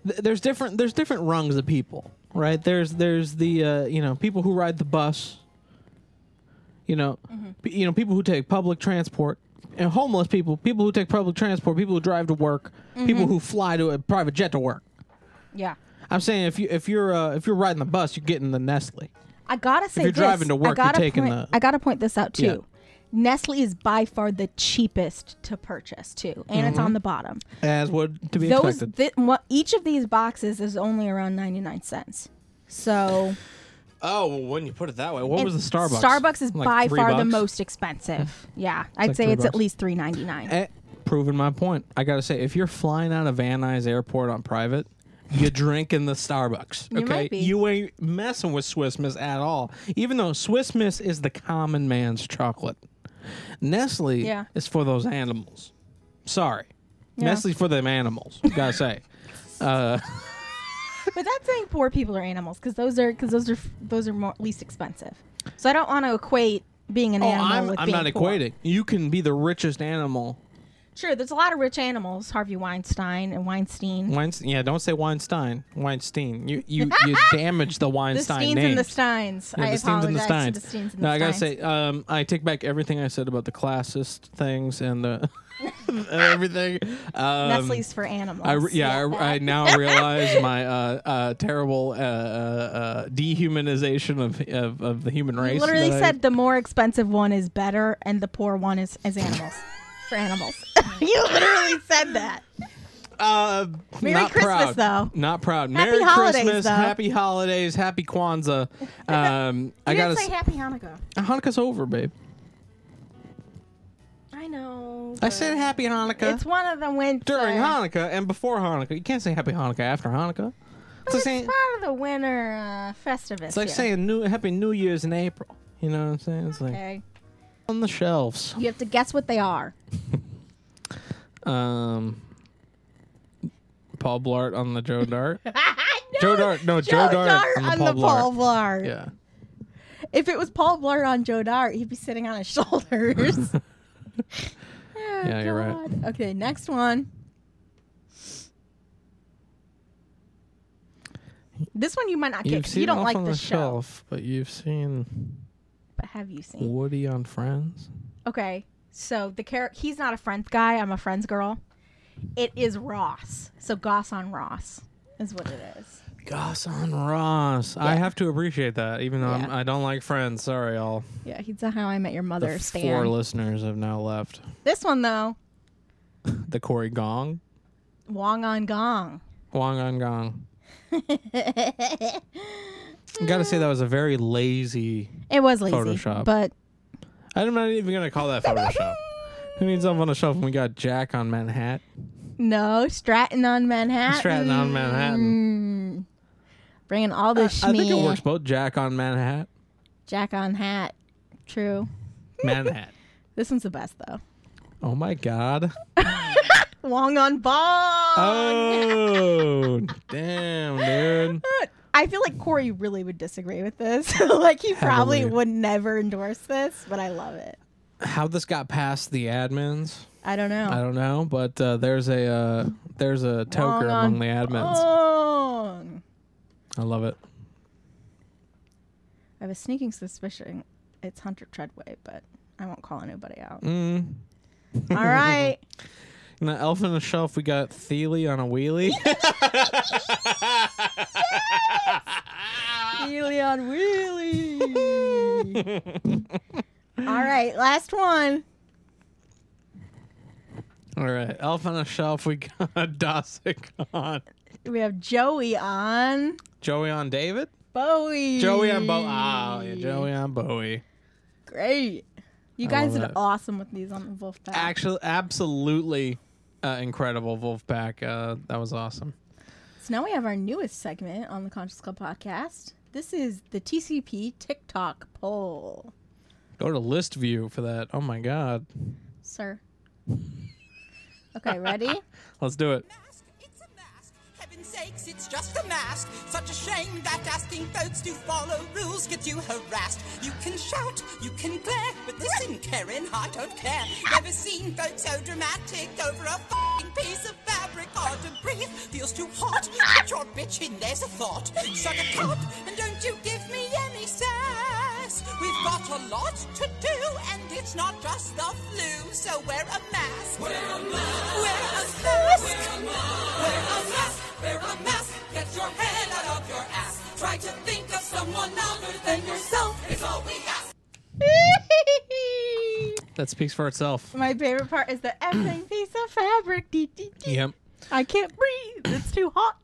th- there's different there's different rungs of people, right? There's there's the uh, you know people who ride the bus, you know, mm-hmm. p- you know people who take public transport. And homeless people, people who take public transport, people who drive to work, mm-hmm. people who fly to a private jet to work. Yeah, I'm saying if you if you're uh, if you're riding the bus, you're getting the Nestle. I gotta say, if you're this, driving to work, you're taking point, the. I gotta point this out too. Yeah. Nestle is by far the cheapest to purchase too, and mm-hmm. it's on the bottom. As would to be Those, expected. Thi- each of these boxes is only around ninety-nine cents. So. Oh, well, when you put it that way, what and was the Starbucks? Starbucks is like by far bucks? the most expensive. Yeah, it's I'd like say it's bucks. at least three ninety-nine. Eh, proving my point. I got to say, if you're flying out of Van Nuys Airport on private, you drink in the Starbucks. Okay, you, might be. You ain't messing with Swiss Miss at all. Even though Swiss Miss is the common man's chocolate, Nestle yeah. is for those animals. Sorry, yeah. Nestle's for them animals. Gotta say. Uh, But that's saying poor people are animals, because those are because those are those are more, least expensive. So I don't want to equate being an oh, animal I'm, with I'm being I'm not poor. equating. You can be the richest animal. Sure, there's a lot of rich animals. Harvey Weinstein and Weinstein. Weinstein, yeah, don't say Weinstein. Weinstein. You you, you damage the Weinstein names. The Steins names. and the Steins. Yeah, I the apologize and the Steins. to the Steins and no, the Steins. No, I gotta say, um, I take back everything I said about the classist things and the. Everything. Um, Nestle's for animals. I re- yeah, yeah. I, I now realize my uh, uh, terrible uh, uh, dehumanization of, of of the human race. You literally said I... the more expensive one is better, and the poor one is as animals for animals. You literally said that. Uh, Merry not Christmas, proud. though. Not proud. Happy Merry holidays, Christmas. Though. Happy holidays. Happy Kwanzaa. Um, you I gotta say s- Happy Hanukkah. Hanukkah's over, babe. I know. I said Happy Hanukkah. It's one of the winter. During Hanukkah and before Hanukkah. You can't say Happy Hanukkah after Hanukkah. It's, like saying, it's part of the winter uh, festivus. It's like here. saying new, Happy New Year's in April. You know what I'm saying? It's okay. like on the shelves. You have to guess what they are. um, Paul Blart on the Joe Dart. no, Joe Dart. No, Joe, Joe Dart, Dart on the, on Paul, the Blart. Paul Blart. Yeah. If it was Paul Blart on Joe Dart, he'd be sitting on his shoulders. Oh, yeah, you're God. right. Okay, next one. This one you might not get because you don't like the show. But you've seen. But have you seen Woody on Friends? Okay, so the char- he's not a Friends guy. I'm a Friends girl. It is Ross. So Goss on Ross is what it is. Goss on Ross. Yeah. I have to appreciate that, even though yeah. I'm, I don't like Friends. Sorry, all. Yeah, he's a How I Met Your Mother the stand. Four listeners have now left. This one, though. The Cory Gong? Wong on Gong. Wong on Gong. Gotta say that was a very lazy It was lazy, Photoshop. But... I'm not even gonna call that Photoshop. Who needs up on the shelf when we got Jack on Manhattan? No, Stratton on Manhattan. Stratton on Manhattan. Mm. Bringing all this I, I think it works both. Jack on Manhattan. Jack on hat. True. Manhattan. This one's the best, though. Oh, my God. Wong on Bong. Oh, damn, dude. I feel like Cory really would disagree with this. Like, he probably would never endorse this, but I love it. How this got past the admins. I don't know. I don't know, but uh, there's a uh, there's a toker among the admins. Bong. I love it. I have a sneaking suspicion it's Hunter Treadway, but I won't call anybody out. Mm. All right. In the elf on the shelf, we got Thiele on a wheelie. Thiele on wheelie. All right, last one. All right, elf on the shelf, we got Dosek on. We have Joey on. Joey on David? Bowie. Joey on Bowie. Oh, yeah, Joey on Bowie. Great. You I guys did that. Awesome with these on the Vulfpeck. Actually, absolutely uh, incredible Vulfpeck. Uh, that was awesome. So now we have our newest segment on the Conscious Club podcast. This is the T C P TikTok poll. Go to list view for that. Oh, my God. Sir. Okay, ready? Let's do it. Mask, it's a mask. Heaven's sakes, it's just a mask. Such a shame that asking folks to follow rules gets you harassed. You can shout, you can glare, but listen, Karen, I don't care. Never seen folks so dramatic over a f***ing piece of fabric. Hard to breathe, feels too hot. Put your bitch in, there's a thought. Suck a cup, and don't you give me any sound. We've got a lot to do, and it's not just the flu, so wear a mask. Wear a mask. Wear a mask. Wear a mask. Wear a mask. Wear a mask. Get your head out of your ass. Try to think of someone other than yourself. It's all we ask. That speaks for itself. My favorite part is the effing piece of fabric. De- de- de- yep. I can't breathe. It's too hot.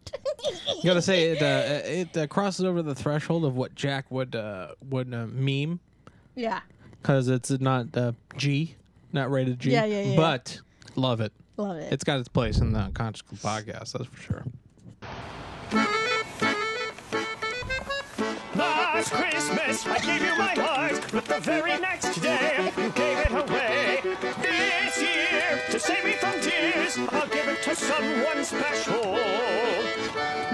You gotta say it. Uh, it uh, crosses over the threshold of what Jack would uh, would uh, meme. Yeah. Because it's not uh, G, not rated G. Yeah, yeah, yeah. But love it. Love it. It's got its place in the Conscious Club podcast. That's for sure. Last Christmas, I gave you my heart, but the very next day you gave it away. This year, to save me from tears, I'll give it to someone special.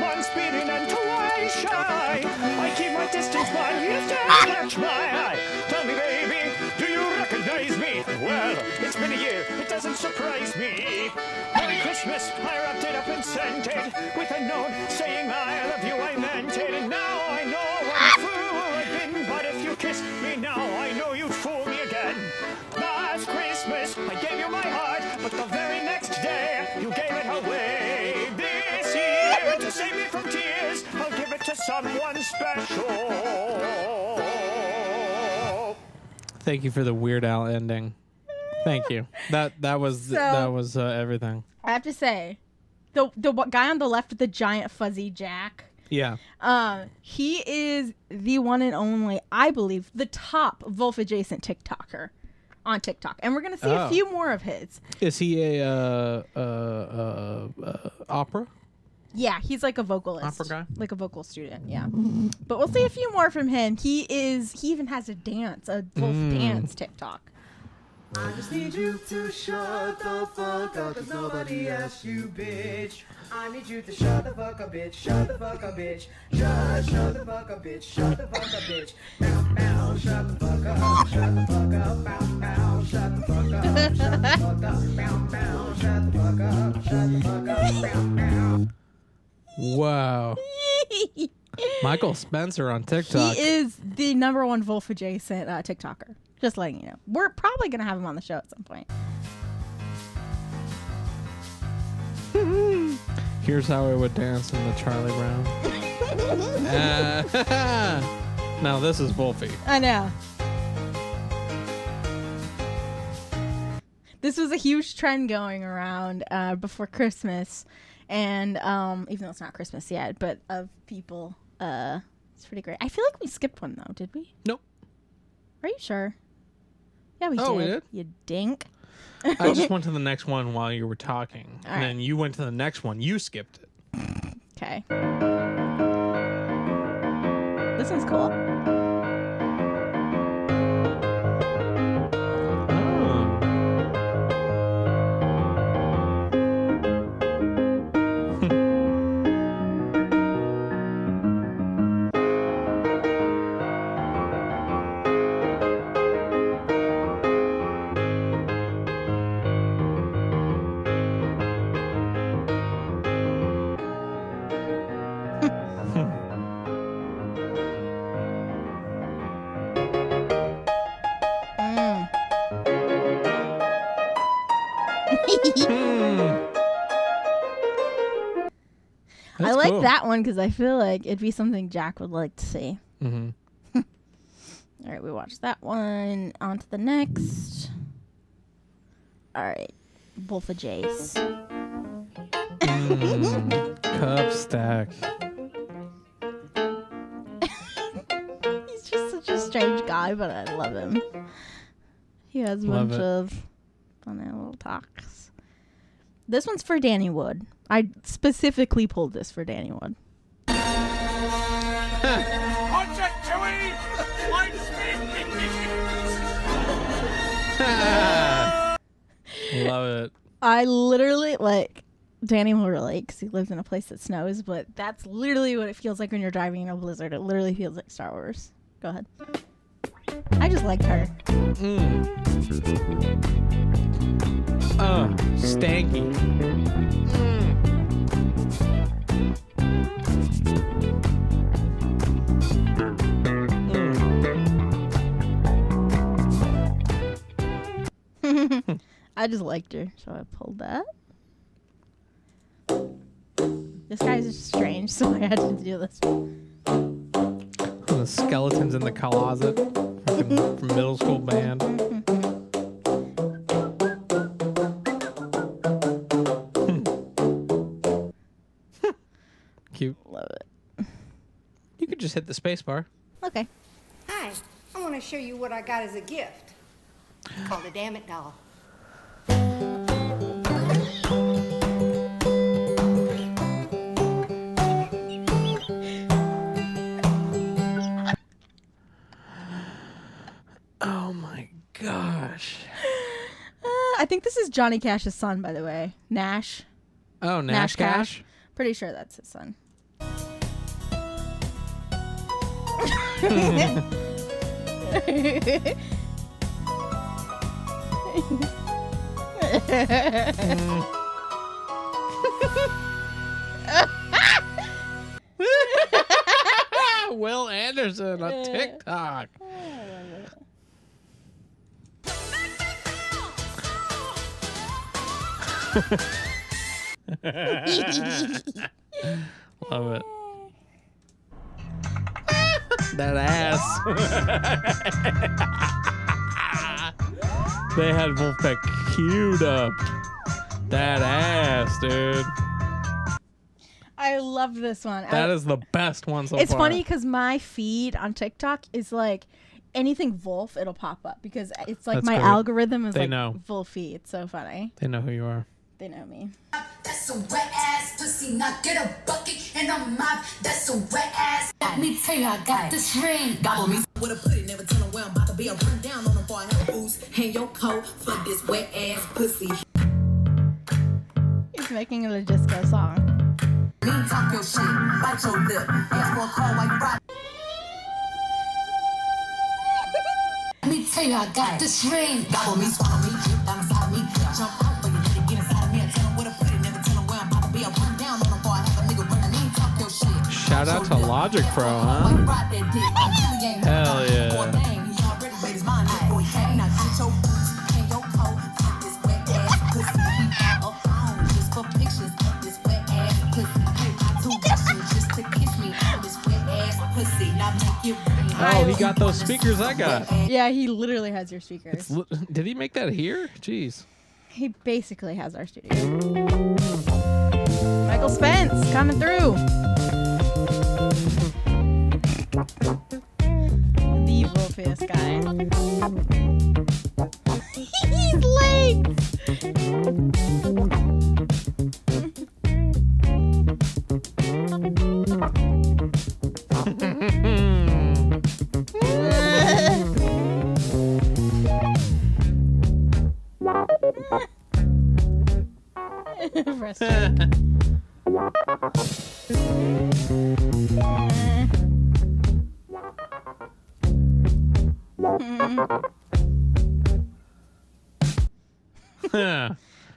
One's beating and twice shy. I keep my distance while you don't catch my eye. Tell me, baby, do you recognize me? Well, it's been a year, it doesn't surprise me. Merry Christmas, I wrapped it up and sent it with a note saying I love you, I meant it, and now I know. But if you kiss me now, I know you'd fool me again. Last Christmas, I gave you my heart, but the very next day, you gave it away. This year, to save me from tears, I'll give it to someone special. Thank you for the Weird Al ending. Thank you. That that was so, that was uh, everything. I have to say, the the guy on the left with the giant fuzzy Jack. Yeah. Um, he is the one and only, I believe, the top Vulf adjacent TikToker on TikTok. And we're going to see oh. a few more of his. Is he a uh, uh, uh, uh, opera? Yeah, he's like a vocalist. Opera guy? Like a vocal student, yeah. But we'll see a few more from him. He is, he even has a dance, a Vulf mm. dance TikTok. I just need you to shut the fuck up, cause nobody asked you, bitch. I need you to shut the fuck up, bitch. Shut the fuck up, bitch. Just shut the fuck up, bitch. Shut the fuck up, bitch. Bow, bow, shut the fuck up. Shut the fuck up. Bow, bow, shut the fuck up. Shut the fuck up. Bow, bow, shut the fuck up. Shut the fuck up. Bow, bow. Wow. Michael Spencer on TikTok. He is the number one Vulf adjacent uh, TikToker. Just letting you know. We're probably going to have him on the show at some point. Here's how I would dance in the Charlie Brown. uh, now this is Vulfy. I know. This was a huge trend going around uh, before Christmas. And um, even though it's not Christmas yet, but of people, uh, it's pretty great. I feel like we skipped one, though. Did we? Nope. Are you sure? Yeah, we, oh, did. we did. You dink. I just went to the next one while you were talking. All and right. Then you went to the next one. You skipped it. Okay. This one's cool. I like cool. that one because I feel like it'd be something Jack would like to see. Mm-hmm. All right, we watched that one. On to the next. All right, Vulf Jace. Mm, cup stack. He's just such a strange guy, but I love him. He has a Love bunch it. of funny little talks. This one's for Danny Wood. I specifically pulled this for Danny Wood. Love it. I literally, like, Danny will relate because he lives in a place that snows, but that's literally what it feels like when you're driving in a blizzard. It literally feels like Star Wars. Go ahead. I just liked her. Mm. Oh, stanky. Mm. Mm. I just liked her, so I pulled that. This guy's just strange, so I had to do this one. The skeletons in the closet from, from middle school band. Cute. Love it. You could just hit the space bar. Okay. Hi, I want to show you what I got as a gift. It's called a Damn It Doll. I think this is Johnny Cash's son, by the way. Nash. Oh, Nash, Nash Cash? Cash. Pretty sure that's his son. Will Anderson on TikTok. Love it. That ass. They had Vulfpeck queued up. That ass, dude. I love this one. That I, is the best one so it's far. It's funny because my feed on TikTok is like anything Vulf, it'll pop up because it's like That's my great. algorithm is they like know. Vulfy. It's so funny. They know who you are. They know me. That's a wet ass pussy. Now get a bucket and a mop. That's a wet ass. Let me tell you, I got this ring. Gobble me. With a pudding, never tell them where I'm about to be. I'm running down on them for I have booze. Hang your coat for this wet ass pussy. He's making it a disco song. Me talk your shit. Bite your lip. Ask for a call white rock. Let me tell you, I got this ring. Gobble me, swallow me, drip down inside me. Jump out for you. Shout out to Logic Pro, huh? Hell yeah. Oh, he got those speakers I got. Yeah, he literally has your speakers. Li- Did he make that here? Jeez. He basically has our studio. Michael Spence coming through. The Vulfiest guy. He's late. Frustrating.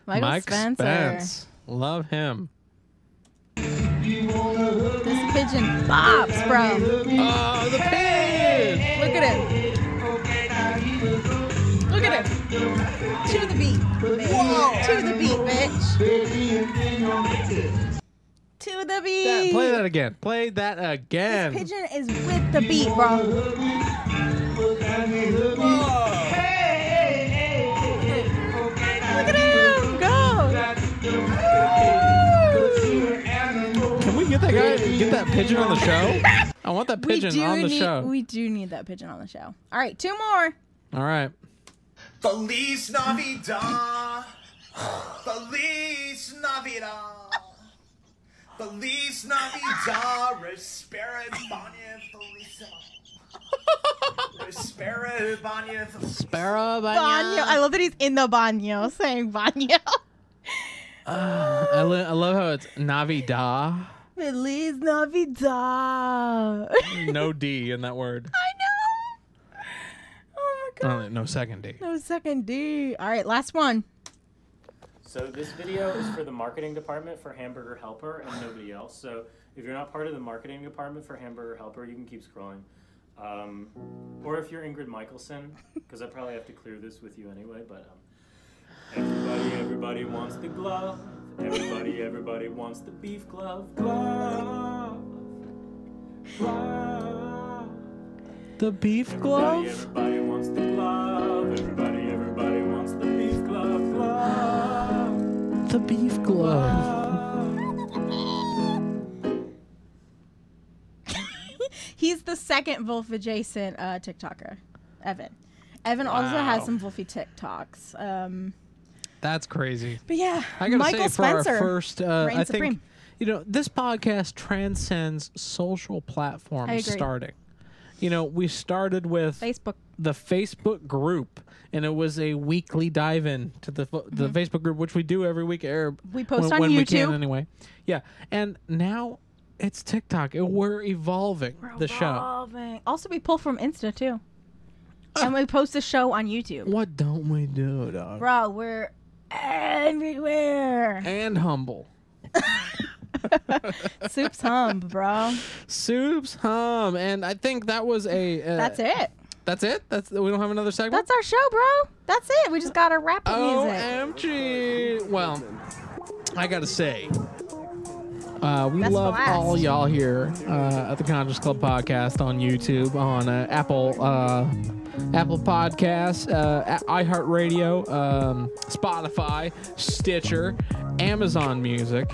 Michael Mike Spencer. Spence. Love him. This pigeon bobs, bro. Oh, the pig! Look at it. Look at it. To the beat. Whoa. To the beat, bitch. To the beat. That, play that again. Play that again. This pigeon is with the beat, bro. Whoa. Get that guy, get that pigeon on the show. I want that pigeon on the need, show. We do need that pigeon on the show. All right, two more. All right. Feliz Navidad. Feliz Navidad. Feliz Navidad. Respire Banya Felisa. Respire Banya Felisa. Banya. I love that he's in the baño saying baño. Uh, I, lo- I love how it's Navidad. Feliz Navidad. No D in that word. I know. Oh my god. No, no second D. No second D. All right, last one. So this video is for the marketing department for Hamburger Helper and nobody else. So if you're not part of the marketing department for Hamburger Helper, you can keep scrolling. Um, or if you're Ingrid Michaelson, because I probably have to clear this with you anyway, but... Um, Everybody, everybody wants the glove. Everybody, everybody wants the beef glove. Glove. Glove. The beef everybody, glove? Everybody wants the glove. Everybody, everybody wants the beef glove. Glove. The beef glove. He's the second Vulf adjacent uh, TikToker, Evan. Evan wow. also has some Vulfy TikToks. Um... That's crazy. But yeah, I gotta Michael say for Spencer, our first, uh, I think, supreme. You know, this podcast transcends social platforms starting. You know, we started with Facebook, the Facebook group, and it was a weekly dive in to the the mm-hmm. Facebook group, which we do every week. Er, we post when, on when YouTube. We can anyway. Yeah. And now it's TikTok. It, we're evolving we're the evolving. show. Also, we pull from Insta, too. Uh, and we post the show on YouTube. What don't we do, dog? Bro, we're... everywhere and humble. Soup's hum, bro. Soup's hum, and I think that was a. Uh, that's it. That's it. That's we don't have another segment. That's our show, bro. That's it. We just got our rap music. O M G. Well, I gotta say, uh, we that's love all y'all here uh, at the Conscious Club Podcast on YouTube, on uh, Apple. Uh, Apple Podcasts, uh, iHeartRadio, um, Spotify, Stitcher, Amazon Music.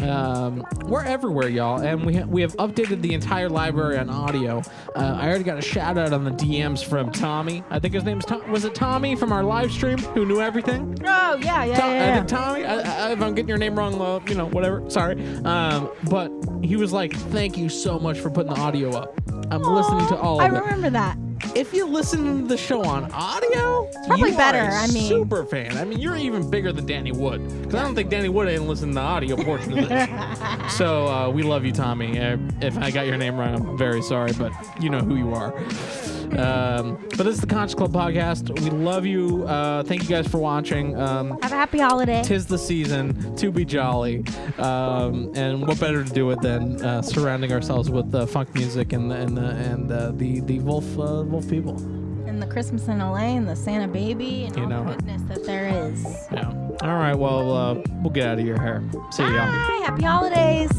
Um, we're everywhere, y'all, and we ha- we have updated the entire library on audio. Uh, I already got a shout out on the D Ms from Tommy. I think his name's Tom- was it Tommy from our live stream who knew everything? Oh yeah, yeah, Tom- yeah, yeah. I think Tommy. I, I, if I'm getting your name wrong, well, you know, whatever. Sorry, um, but he was like, "Thank you so much for putting the audio up. I'm Aww, listening to all of I it." I remember that. If you listen to the show on audio, it's probably you better. Are a I mean, super fan. I mean, you're even bigger than Danny Wood because I don't think Danny Wood didn't listen to the audio portion of this. So uh, we love you, Tommy. Uh, if I got your name wrong, I'm very sorry, but you know who you are. Um, but this is the Conscious Club Podcast. We love you. Uh, thank you guys for watching. Um, Have a happy holiday. Tis the season to be jolly, um, and what better to do it than uh, surrounding ourselves with uh, funk music and and the and uh, the the Vulf uh, Vulf people. And the Christmas in L A and the Santa Baby and you all know. The goodness that there is. Yeah. All right. Well, uh, we'll get out of your hair. See Bye. Y'all. Happy holidays.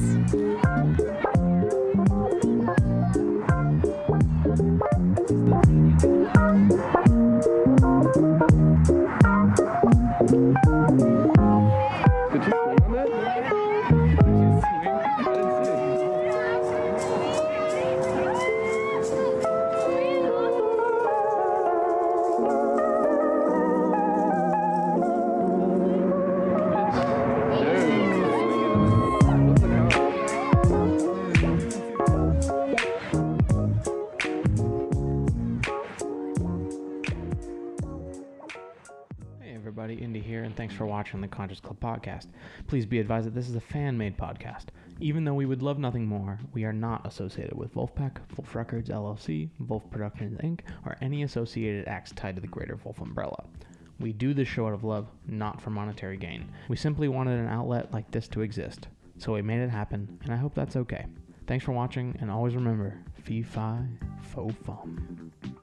Thanks for watching the Conscious Club Podcast. Please be advised that this is a fan-made podcast. Even though we would love nothing more, we are not associated with Vulfpeck, Vulf Records L L C, Vulf Productions Incorporated, or any associated acts tied to the greater Vulf umbrella. We do this show out of love, not for monetary gain. We simply wanted an outlet like this to exist, so we made it happen, and I hope that's okay. Thanks for watching, and always remember, fee-fi, fo-fum.